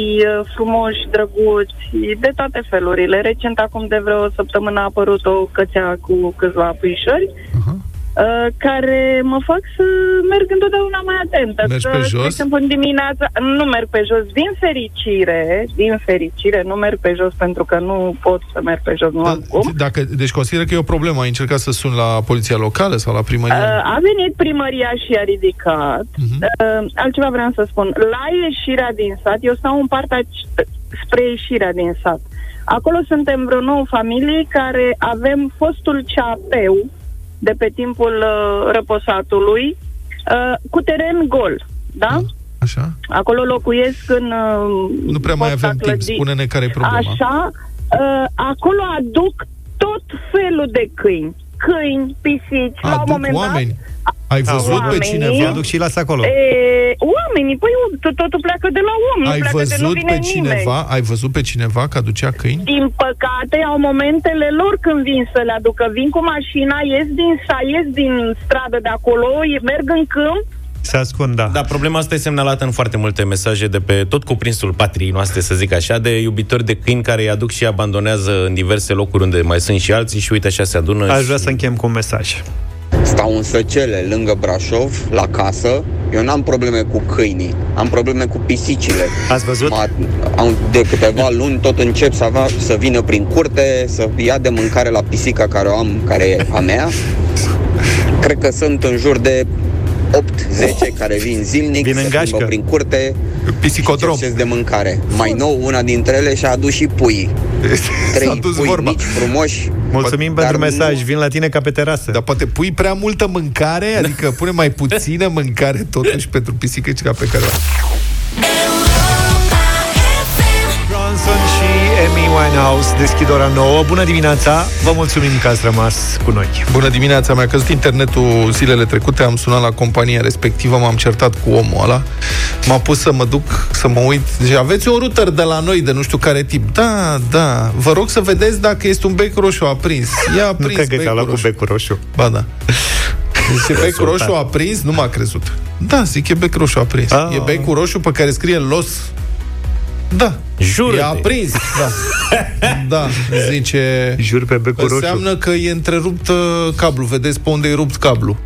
frumoși, drăguți, de toate felurile. Recent, acum de vreo săptămână, a apărut o cățea cu câțiva puișori, uh-huh. care mă fac să merg întotdeauna mai atentă. Mergi pe jos? De exemplu, dimineața nu merg pe jos, din fericire, din fericire, nu merg pe jos pentru că nu pot să merg pe jos, nu da, am cum. Dacă, deci consider că e o problemă, ai încercat să suni la poliția locală sau la primărie? A venit primăria și a ridicat. Uh-huh. Altceva vreau să spun. La ieșirea din sat, eu stau în partea spre ieșirea din sat. Acolo suntem vreo nouă familii care avem fostul ceapeu de pe timpul uh, răposatului, uh, cu teren gol, da? Așa. Acolo locuiesc în... Uh, nu prea mai avem clădit. timp, spune-ne care-i problema. Așa, uh, acolo aduc tot felul de câini. Câini, pisici, aduc la un moment oameni. dat... Ai văzut oamenii, pe cineva? Aduc și lasă acolo. E, oamenii, păi totul pleacă de la om. Ai văzut de, pe cineva? Nimeni. Ai văzut pe cineva că aducea câini? Din păcate, au momentele lor când vin să le aducă. Vin cu mașina, ies din ies din stradă de acolo, merg în câmp. Se ascund, da. Dar problema asta e semnalată în foarte multe mesaje de pe tot cuprinsul patriei noastre, să zic așa, de iubitori de câini care îi aduc și abandonează în diverse locuri unde mai sunt și alții și uite așa se adună. Aș vrea și... să închem cu un mesaj. Stau în Săcele, lângă Brașov, la casă. Eu n-am probleme cu câinii, am probleme cu pisicile. Ați văzut? De câteva luni tot încep să, avea, să vină prin curte, să ia de mâncare la pisica care o am, care e a mea. Cred că sunt în jur de opt zece care vin zilnic, vin se plimbă prin curte și cercesc de mâncare. Mai nou, una dintre ele și-a adus și puii. Trei pui vorba. mici, frumoși. Mulțumim po- pentru mesaj, nu... vin la tine ca pe terasă. Dar poate pui prea multă mâncare, adică pune mai puțină mâncare totuși pentru pisicăcica pe care Johnson și Amy Winehouse House, deschid ora nouă. Bună dimineața, vă mulțumim că ați rămas cu noi. Bună dimineața, mi-a căzut internetul zilele trecute, am sunat la compania respectivă, m-am certat cu omul ăla, m-a pus să mă duc, să mă uit. Zice, aveți un router de la noi, de nu știu care tip. Da, da, vă rog să vedeți dacă este un bec roșu aprins. Ia a prins becul roșu. Nu cred că a luat cu becul roșu. Ba da. Zice, bec roșu aprins, nu m-a crezut. Da, zic, e bec roșu aprins. Ah. E becul roșu pe care scrie Los. Da. Jur. E aprins, da. Da, zice. Jur pe becul roșu. Înseamnă că e întrerupt cablu. Vedeți pe unde e rupt cablu.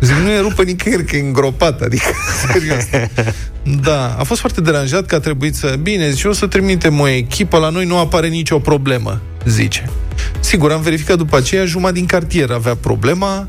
Zic, nu e rupt pe nicăieri, că e îngropat, adică, serios. Da, a fost foarte deranjat că a trebuit să... Bine, zice, o să trimitem o echipă, la noi nu apare nicio problemă, zice. Sigur, am verificat după aceea, jumătate din cartier avea problema.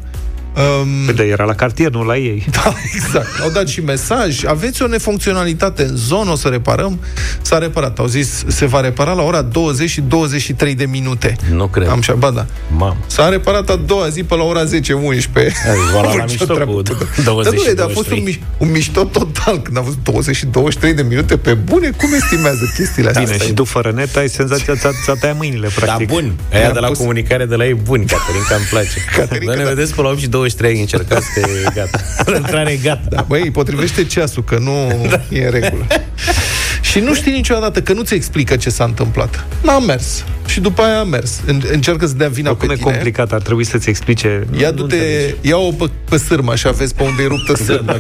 Um... Păi, dar era la cartier, nu la ei. Da, exact. Au dat și mesaj. Aveți o nefuncționalitate în zonă, o să reparăm. S-a reparat. Au zis, se va repara la ora douăzeci și douăzeci și trei de minute. Nu cred. Am șabat, da. Mamă. S-a reparat a doua zi pe la ora zece unsprezece. Vola la mișto cu douăzeci și douăzeci și trei. Dar a fost un, mi- un mișto total. Când a fost douăzeci și douăzeci și trei de minute, pe bune, cum estimează chestiile astea? Bine, și tu fără net ai senzația ți-a tăiat mâinile, practic. Da, bun. Aia de la comunicare de la ei, bun. Caterinca, îmi place. Dar ne vedeți pe la douăzeci și trei, încercați, e gata. Intrarea e gata. Da, băi, potrivește ceasul, că nu da. E în regulă. Și nu știi niciodată, că nu ți explică ce s-a întâmplat. N-am mers. Și după aia a mers. Încearcă să dea vina o, pe tine. Cum e complicat, ar trebui să-ți explice. Ia, du-te, ia-o pe, pe sârmă, așa, vezi pe unde e ruptă sârmă.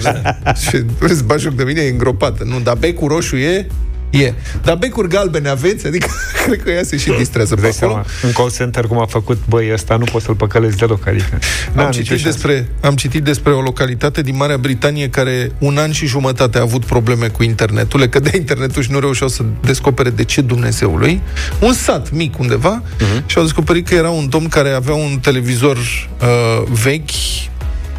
Și vreți să bagi joc de mine, e îngropată. Nu, dar becul roșu e... E. Dar becuri galbene aveți? Adică cred că ea se și distrează pe acolo. Un call center cum a făcut, băi, ăsta nu poți să-l păcălezi deloc, adică. Am, citit despre, am citit despre o localitate din Marea Britanie care un an și jumătate a avut probleme cu internetul, le cădea internetul și nu reușeau să descopere de ce Dumnezeului. Un sat mic undeva, uh-huh. Și au descoperit că era un domn care avea un televizor uh, vechi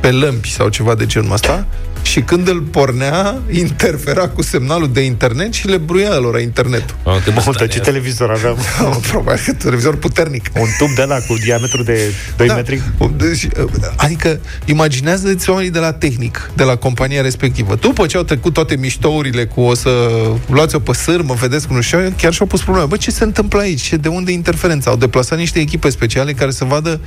pe lămpi sau ceva de genul ăsta. Și când îl pornea, interfera cu semnalul de internet și le bruia lor internetul. Multă, ce televizor aveam. Da, probabil că televizor puternic. Un tub de ăla cu diametru de doi da. metri. Deci, adică, imaginează-ți oamenii de la tehnic, de la compania respectivă. După ce au trecut toate miștourile cu o să luați-o pe sârmă, vedeți cum nu știu, chiar și-au pus probleme. Bă, ce se întâmplă aici? De unde interferența? Au deplasat niște echipe speciale care să vadă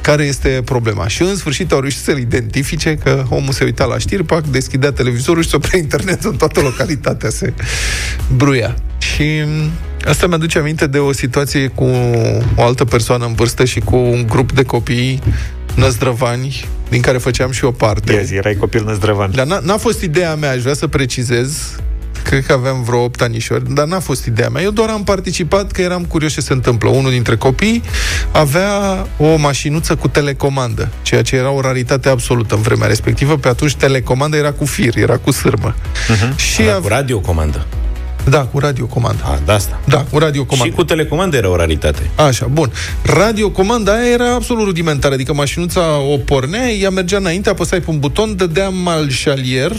care este problema. Și în sfârșit au reușit să-l identifice, că omul se uita la știri, deschidea televizorul și se oprea internetul, în toată localitatea se bruia. Și asta mi-aduce aminte de o situație cu o altă persoană în vârstă și cu un grup de copii năzdrăvani, din care făceam și o parte. Ia zi, erai copil năzdrăvan. Dar n-a, n-a fost ideea mea, aș vrea să precizez, cred că aveam vreo opt anișori, dar n-a fost ideea mea. Eu doar am participat că eram curios ce se întâmplă. Unul dintre copii avea o mașinuță cu telecomandă, ceea ce era o raritate absolută în vremea respectivă. Pe atunci telecomanda era cu fir, era cu sârmă. Uh-huh. Și era ave... cu radiocomandă. Da, cu radiocomandă. A, de asta. Da, cu radiocomandă. Și cu telecomandă era o raritate. Așa, bun. Radiocomanda aia era absolut rudimentară, adică mașinuța o pornea, ea mergea înainte, apăsai pe un buton, dădea mal șalier,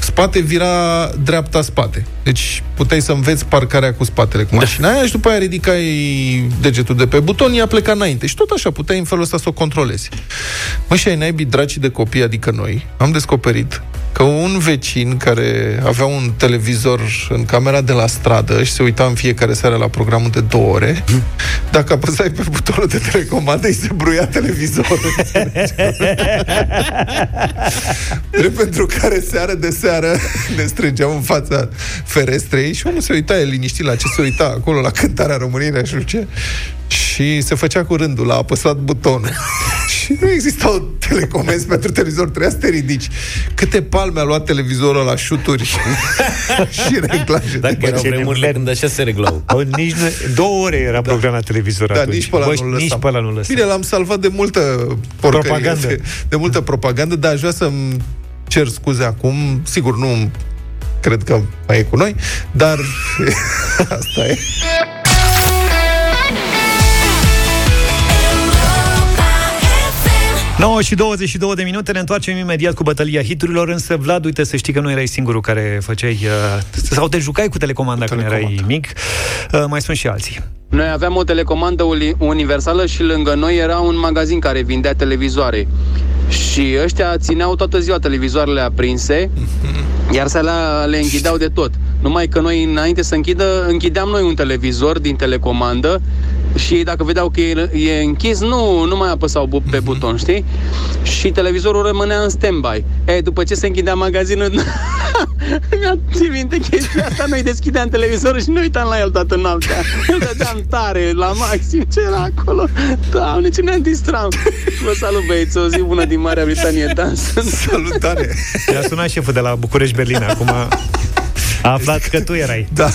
spate vira dreapta spate. Deci puteai să înveți parcarea cu spatele cu mașina aia și după aia ridicai degetul de pe buton, ea pleca înainte. Și tot așa puteai în felul ăsta să o controlezi. Mă, și ai naibii dracii de copii, adică noi, am descoperit că un vecin care avea un televizor în camera de la stradă și se uita în fiecare seară la programul de două ore, dacă apăsai pe butonul de telecomandă, îi se bruia televizorul. Pentru care seară de seară ne strângeam în fața ferestrei și omul se uita, e liniștit la ce se uita acolo, la cântarea României, așa ce... Și se făcea cu rândul, a apăsat butonul. Și nu existau telecomenzi pentru televizor, trebuia să te ridici. Câte palme a luat televizorul la șuturi și reglaje. Dacă erau vremurile când așa se reglau. Nici două ore era program la televizor atunci. Da, nici pe ăla nu-l lăsam. Bine, l-am salvat de multă porcărie, de multă propagandă, dar aș vrea să-mi cer scuze acum. Sigur, nu cred că mai e cu noi, dar asta e. nouă și douăzeci și două de minute, ne întoarcem imediat cu bătălia hiturilor, însă Vlad, uite, să știi că nu erai singurul care făceai, uh, sau te jucai cu telecomanda, cu telecomanda când erai mic, uh, mai sunt și alții. Noi aveam o telecomandă universală și lângă noi era un magazin care vindea televizoare și ăștia țineau toată ziua televizoarele aprinse. Iar sala le închideau de tot. Numai că noi, înainte să închidă, închideam noi un televizor din telecomandă și ei, dacă vedeau că e închis, nu, nu mai apăsau pe buton, știi? Și televizorul rămânea în stand-by. E, după ce se închidea magazinul, mi-a ținut minte chestia asta, noi deschideam televizorul și ne uitam la el toată noaptea. Îl dădeam tare, la maxim, ce era acolo? Doamne, ce ne-am distram! Vă salut, băieți, o zi bună din Marea Britanie, Dan. Salutare! Mi-a sunat șeful de la București-Berlin, acum... A aflat că tu erai. Da.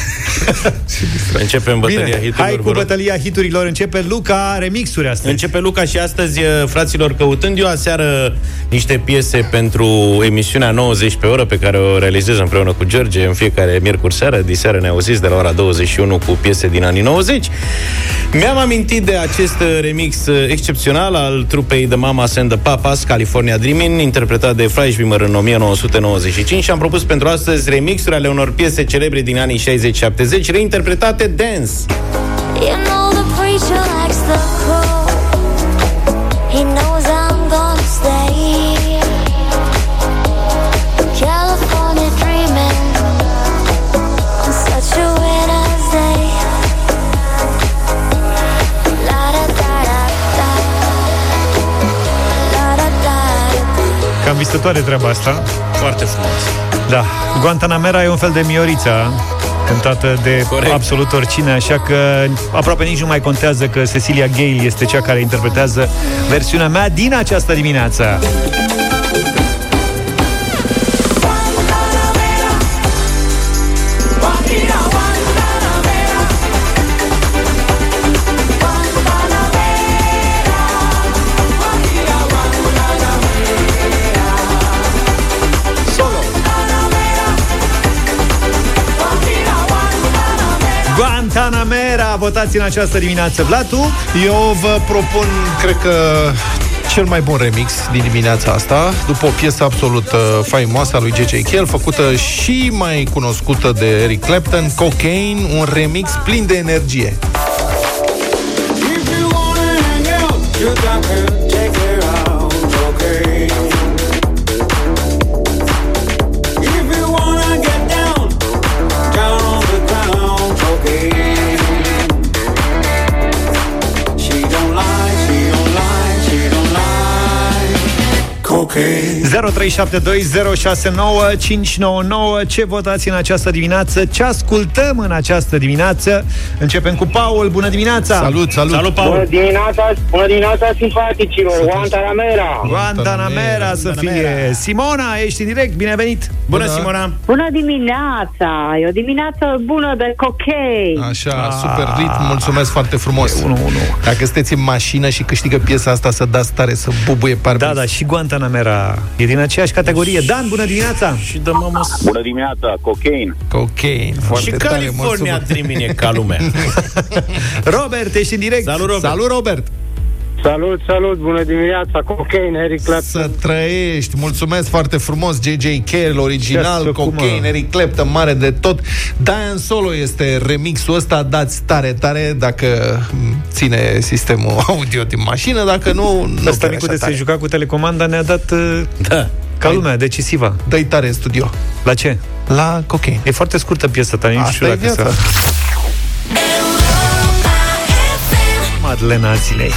Începem bătălia Bine. hiturilor. Hai cu bătălia hiturilor. Începe Luca remixuri astăzi. Începe Luca și astăzi, fraților, căutând eu aseară niște piese pentru emisiunea nouăzeci pe oră pe care o realizez împreună cu George în fiecare miercuri seară. Diseară ne auziți de la ora douăzeci și unu cu piese din anii nouăzeci. Mi-am amintit de acest remix excepțional al trupei The Mamas and the Papas, California Dreamin', interpretat de Fleischwimmer în nouăsprezece nouăzeci și cinci, și am propus pentru astăzi remixuri ale unor piese celebre din anii șaizeci șaptezeci, reinterpretate dance. You know the preacher likes the crow. He knows I'm gonna stay. California dreaming on such a winter's day. La da da da da. La da da da. Cam visătoare treaba asta. Foarte frumos. Da, Guantanamera e un fel de Miorița cântată de Corect. absolut oricine, așa că aproape nici nu mai contează că Cecilia Gale este cea care interpretează versiunea mea din această dimineață. Guantanamera, votați în această dimineață. Vlad, tu? Eu vă propun, cred că, cel mai bun remix din dimineața asta, după o piesă absolut uh, faimoasă a lui J J Cale, făcută și mai cunoscută de Eric Clapton, Cocaine, un remix plin de energie. zero trei șapte doi zero șase nouă cinci nouă nouă. Ce votați în această dimineață? Ce ascultăm în această dimineață? Începem cu Paul. Bună dimineața! Salut, salut! Salut, Paul! Bună dimineața, bună dimineața simpaticilor! Guantanamera! Guantanamera să fie! Simona, ești în direct, binevenit! Bună, bună, Simona! Bună dimineața! E o dimineață bună de cocaine! Așa, a, super ritm, mulțumesc foarte frumos! unu unu Dacă sunteți în mașină și câștigă piesa asta, să dați tare, să bubuie parbriz. Da, da, și Guantanamera e din aceeași categorie. Dan, bună dimineața! Și de mamas. Bună dimineața, cocaine. Cocaine, foarte și tare. Și California trimine ca lumea. Robert, ești în direct. Salut, Robert. Salut, Robert. Salut, salut, bună dimineața, Cocaine, Eric Clapton. Să trăiești, mulțumesc foarte frumos, J J Cale, original, Cocaine, Eric Clapton, mare de tot. Diane Solo este remixul ăsta, dați tare, tare, dacă ține sistemul audio din mașină, dacă nu, nu. Asta micu de se juca cu telecomanda ne-a dat... Da. Ca lumea, decisivă. Dă-i tare în studio. La ce? La Cocaine. E foarte scurtă piesa ta, nici știu dacă să... Madlena Zilei.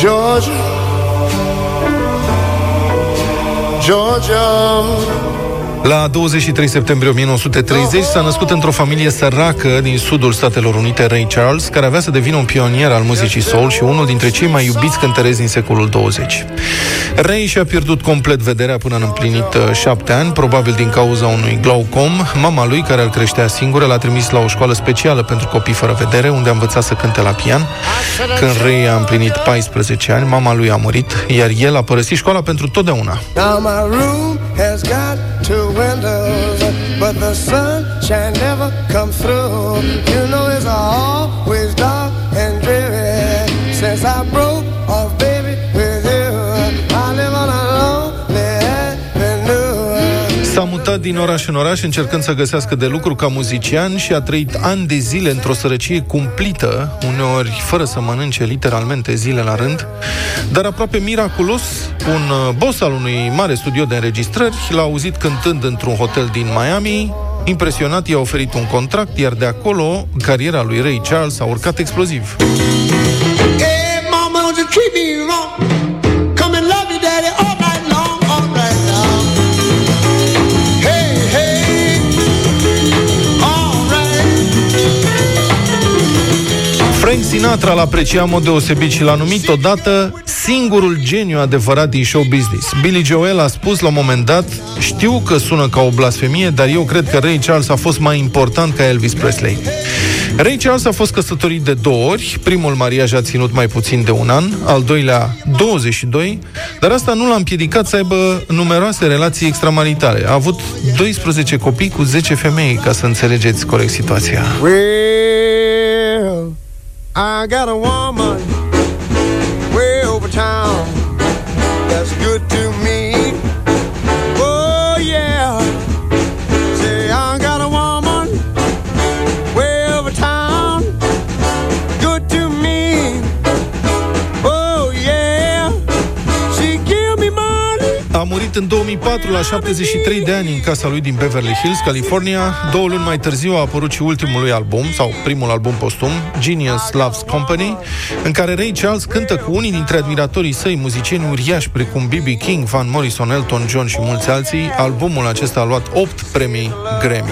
Georgia, Georgia. La douăzeci și trei septembrie o mie nouă sute treizeci s-a născut într-o familie săracă din sudul Statelor Unite Ray Charles, care avea să devină un pionier al muzicii soul și unul dintre cei mai iubiți cântăreți din secolul douăzeci. Ray și-a pierdut complet vederea până în împlinit șapte ani, probabil din cauza unui glaucom. Mama lui, care îl creștea singură, l-a trimis la o școală specială pentru copii fără vedere, unde a învățat să cânte la pian. Când Ray a împlinit paisprezece ani, mama lui a murit, iar el a părăsit școala pentru totdeauna. Windows, but the sunshine never comes through. You know it's always dark and dreary since I broke off, baby, with you. I live on a lonely avenue. S-a mutat din oraș în oraș, încercând să găsească de lucru ca muzician și a trăit ani de zile într-o sărăcie cumplită, uneori fără să mănânce literalmente zile la rând, dar aproape miraculos, un boss al unui mare studio de înregistrări l-a auzit cântând într-un hotel din Miami. Impresionat, i-a oferit un contract, iar de acolo cariera lui Ray Charles a urcat exploziv. Hey, mama, Frank Sinatra l-a apreciat în mod deosebit și l-a numit odată singurul geniu adevărat din show business. Billy Joel a spus la un moment dat: știu că sună ca o blasfemie, dar eu cred că Ray Charles a fost mai important ca Elvis Presley. Ray Charles a fost căsătorit de două ori, primul mariaj a ținut mai puțin de un an, al doilea douăzeci și doi, dar asta nu l-a împiedicat să aibă numeroase relații extramaritale. A avut doisprezece copii cu zece femei, ca să înțelegeți corect situația. Well, I got a woman way over town that's good to me. Oh yeah, say I got a woman way over town good to me. Oh yeah, she give me money. A murit în două mii patru la șaptezeci și trei de ani în casa lui din Beverly Hills, California. Două luni mai târziu a apărut și ultimul lui album, sau primul album postum, Genius Loves Company, în care Ray Charles cântă cu unii dintre admiratorii săi, muzicieni uriași precum B B King, Van Morrison, Elton John și mulți alții. Albumul acesta a luat opt premii Grammy.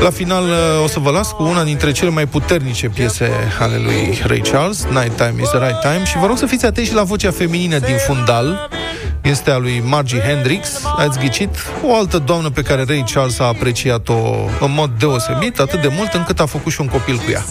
La final o să vă las cu una dintre cele mai puternice piese ale lui Ray Charles, Nighttime is the Right Time, și vă rog să fiți atenți la vocea feminină din fundal. Este a lui Margie Hendrix, ați ghicit, o altă doamnă pe care Ray Charles a apreciat-o în mod deosebit, atât de mult încât a făcut și un copil cu ea.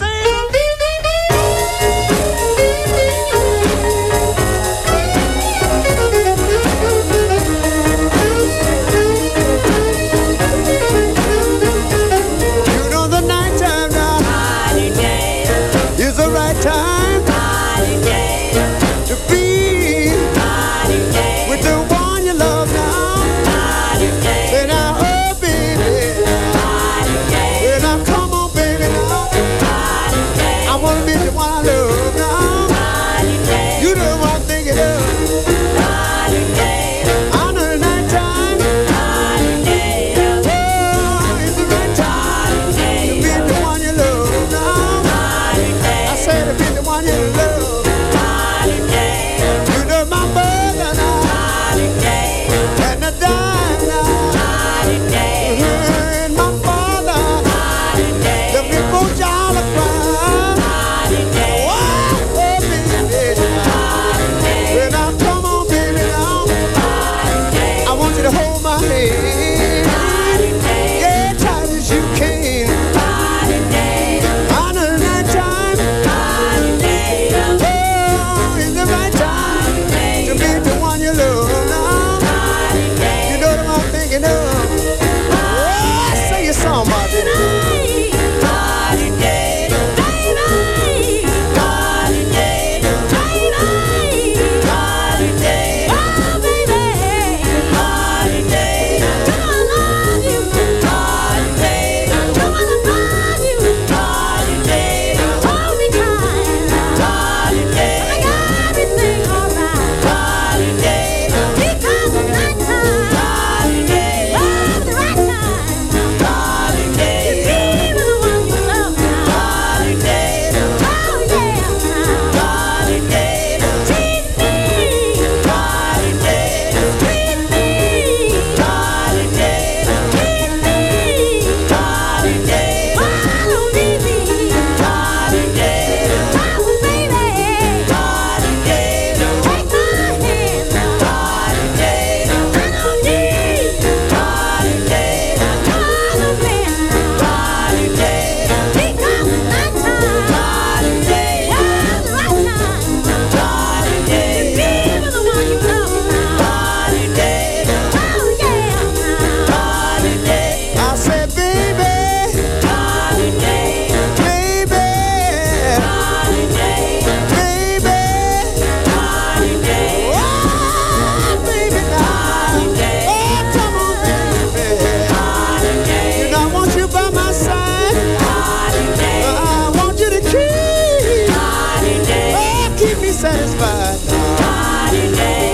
satisfied. Holiday.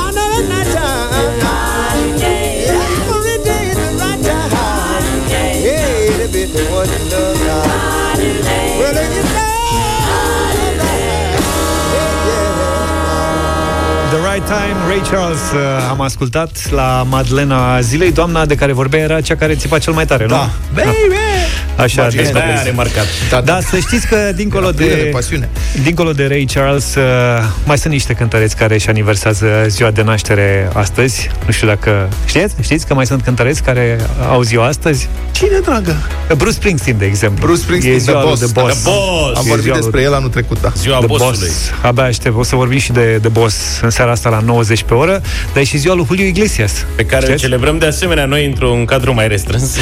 Honor night time. Holiday. Every day is the right time. Holiday. Yeah, it'll be the one you love. Holiday. Well, if you love. Holiday. The right time, Ray Charles. Uh, am ascultat la Madlena zilei. Doamna de care vorbea era cea care țipa cel mai tare, da. Nu? Baby! Așa, deci aia remarcat. Da, da. Dar să știți că dincolo de, de pasiune. Dincolo de Ray Charles, uh, mai sunt niște cântăreți care își aniversează ziua de naștere astăzi. Nu știu dacă știți, știți că mai sunt cântăreți care au ziua astăzi. Cine, dragă? Bruce Springsteen, de exemplu. Bruce Springsteen, The Boss. De boss. The Boss. Am vorbit despre lui... el anul trecut, da. Ziua The Bossului. Boss. Abia aștept, o să vorbim și de The Boss în seara asta la nouăzeci pe oră, dar și ziua lui Julio Iglesias, pe care știți? Celebrăm de asemenea noi într-un cadru mai restrâns.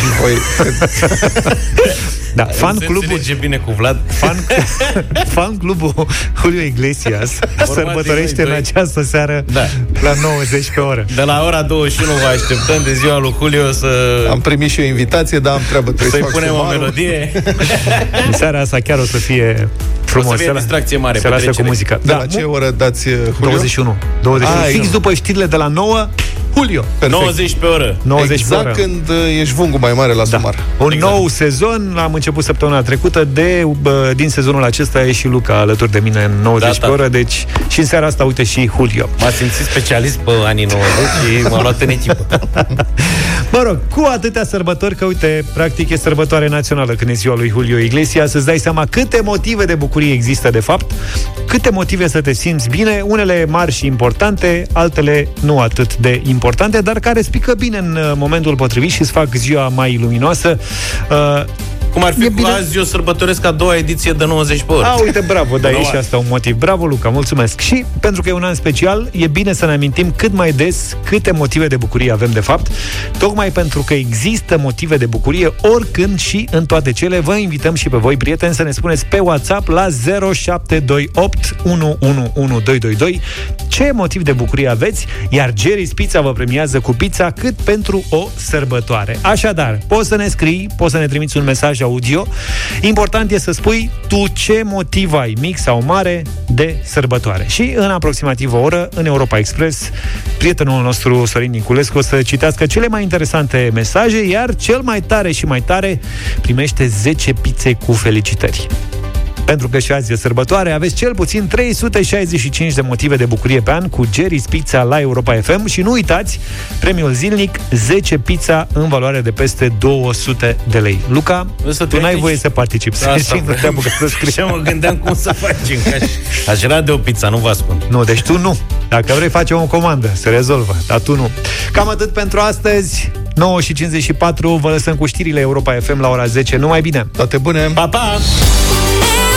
Da, fan clubul se bine cu Vlad. Fan, fan clubul Julio Iglesias sărbătorește în această seară, da, la nouăzeci pe oră. De la ora douăzeci și unu vă așteptăm de ziua lui Julio să... Am primit și o invitație, dar am treabă. Să-i punem o melodie. În seara asta chiar o să fie frumos. O să fie distracție mare. Se lasă cu muzica. De da, la ce oră dați Julio? douăzeci și unu. douăzeci și unu. Ah, fix după știrile de la nouă. Julio. Perfect. nouăzeci pe oră. nouăzeci exact pe oră. Când ești vungul mai mare la sumar. Da. Un exact. nou sezon, am început săptămâna trecută, de, bă, din sezonul acesta e și Luca alături de mine în nouăzeci da, pe da. oră, deci și în seara asta, uite, și Julio. M-a simțit specialist pe anii nouăzeci și m-a luat în echipă. Mă rog, cu atâtea sărbători, că uite, practic e sărbătoare națională când e ziua lui Julio Iglesias, să-ți dai seama câte motive de bucurie există de fapt, câte motive să te simți bine, unele mari și importante, altele nu atât de importante. importante, dar care spică bine în momentul potrivit și îți fac ziua mai luminoasă. Uh, Cum ar fi, azi eu sărbătoresc a doua ediție de nouăzeci pe oră. A, uite, bravo, dar e și asta un motiv. Bravo, Luca, mulțumesc. Și pentru că e un an special, e bine să ne amintim cât mai des câte motive de bucurie avem de fapt, tocmai pentru că există motive de bucurie oricând și în toate cele. Vă invităm și pe voi, prieteni, să ne spuneți pe WhatsApp la zero șapte doi opt unu unu unu doi doi doi ce motiv de bucurie aveți, iar Jerry's Pizza vă premiază cu pizza cât pentru o sărbătoare. Așadar, poți să ne scrii, poți să ne trimiți un mesaj audio. Important e să spui tu ce motiv ai, mic sau mare, de sărbătoare. Și în aproximativ o oră, în Europa Express, prietenul nostru Sorin Niculescu o să citească cele mai interesante mesaje, iar cel mai tare și mai tare primește zece pizze cu felicitări. Pentru că și azi e sărbătoare, aveți cel puțin trei sute șaizeci și cinci de motive de bucurie pe an cu Jerry's Pizza la Europa F M și nu uitați, premiul zilnic zece pizza în valoare de peste două sute de lei. Luca, să tu n-ai voie să participi. Și mă gândeam cum să facem. Aș era de o pizza, nu vă ascund. Nu, deci tu nu. Dacă vrei, facem o comandă, se rezolvă, dar tu nu. Cam atât pentru astăzi. nouă și cincizeci și patru, vă lăsăm cu știrile Europa F M la ora zece. Numai bine! Toate bune! Pa, pa!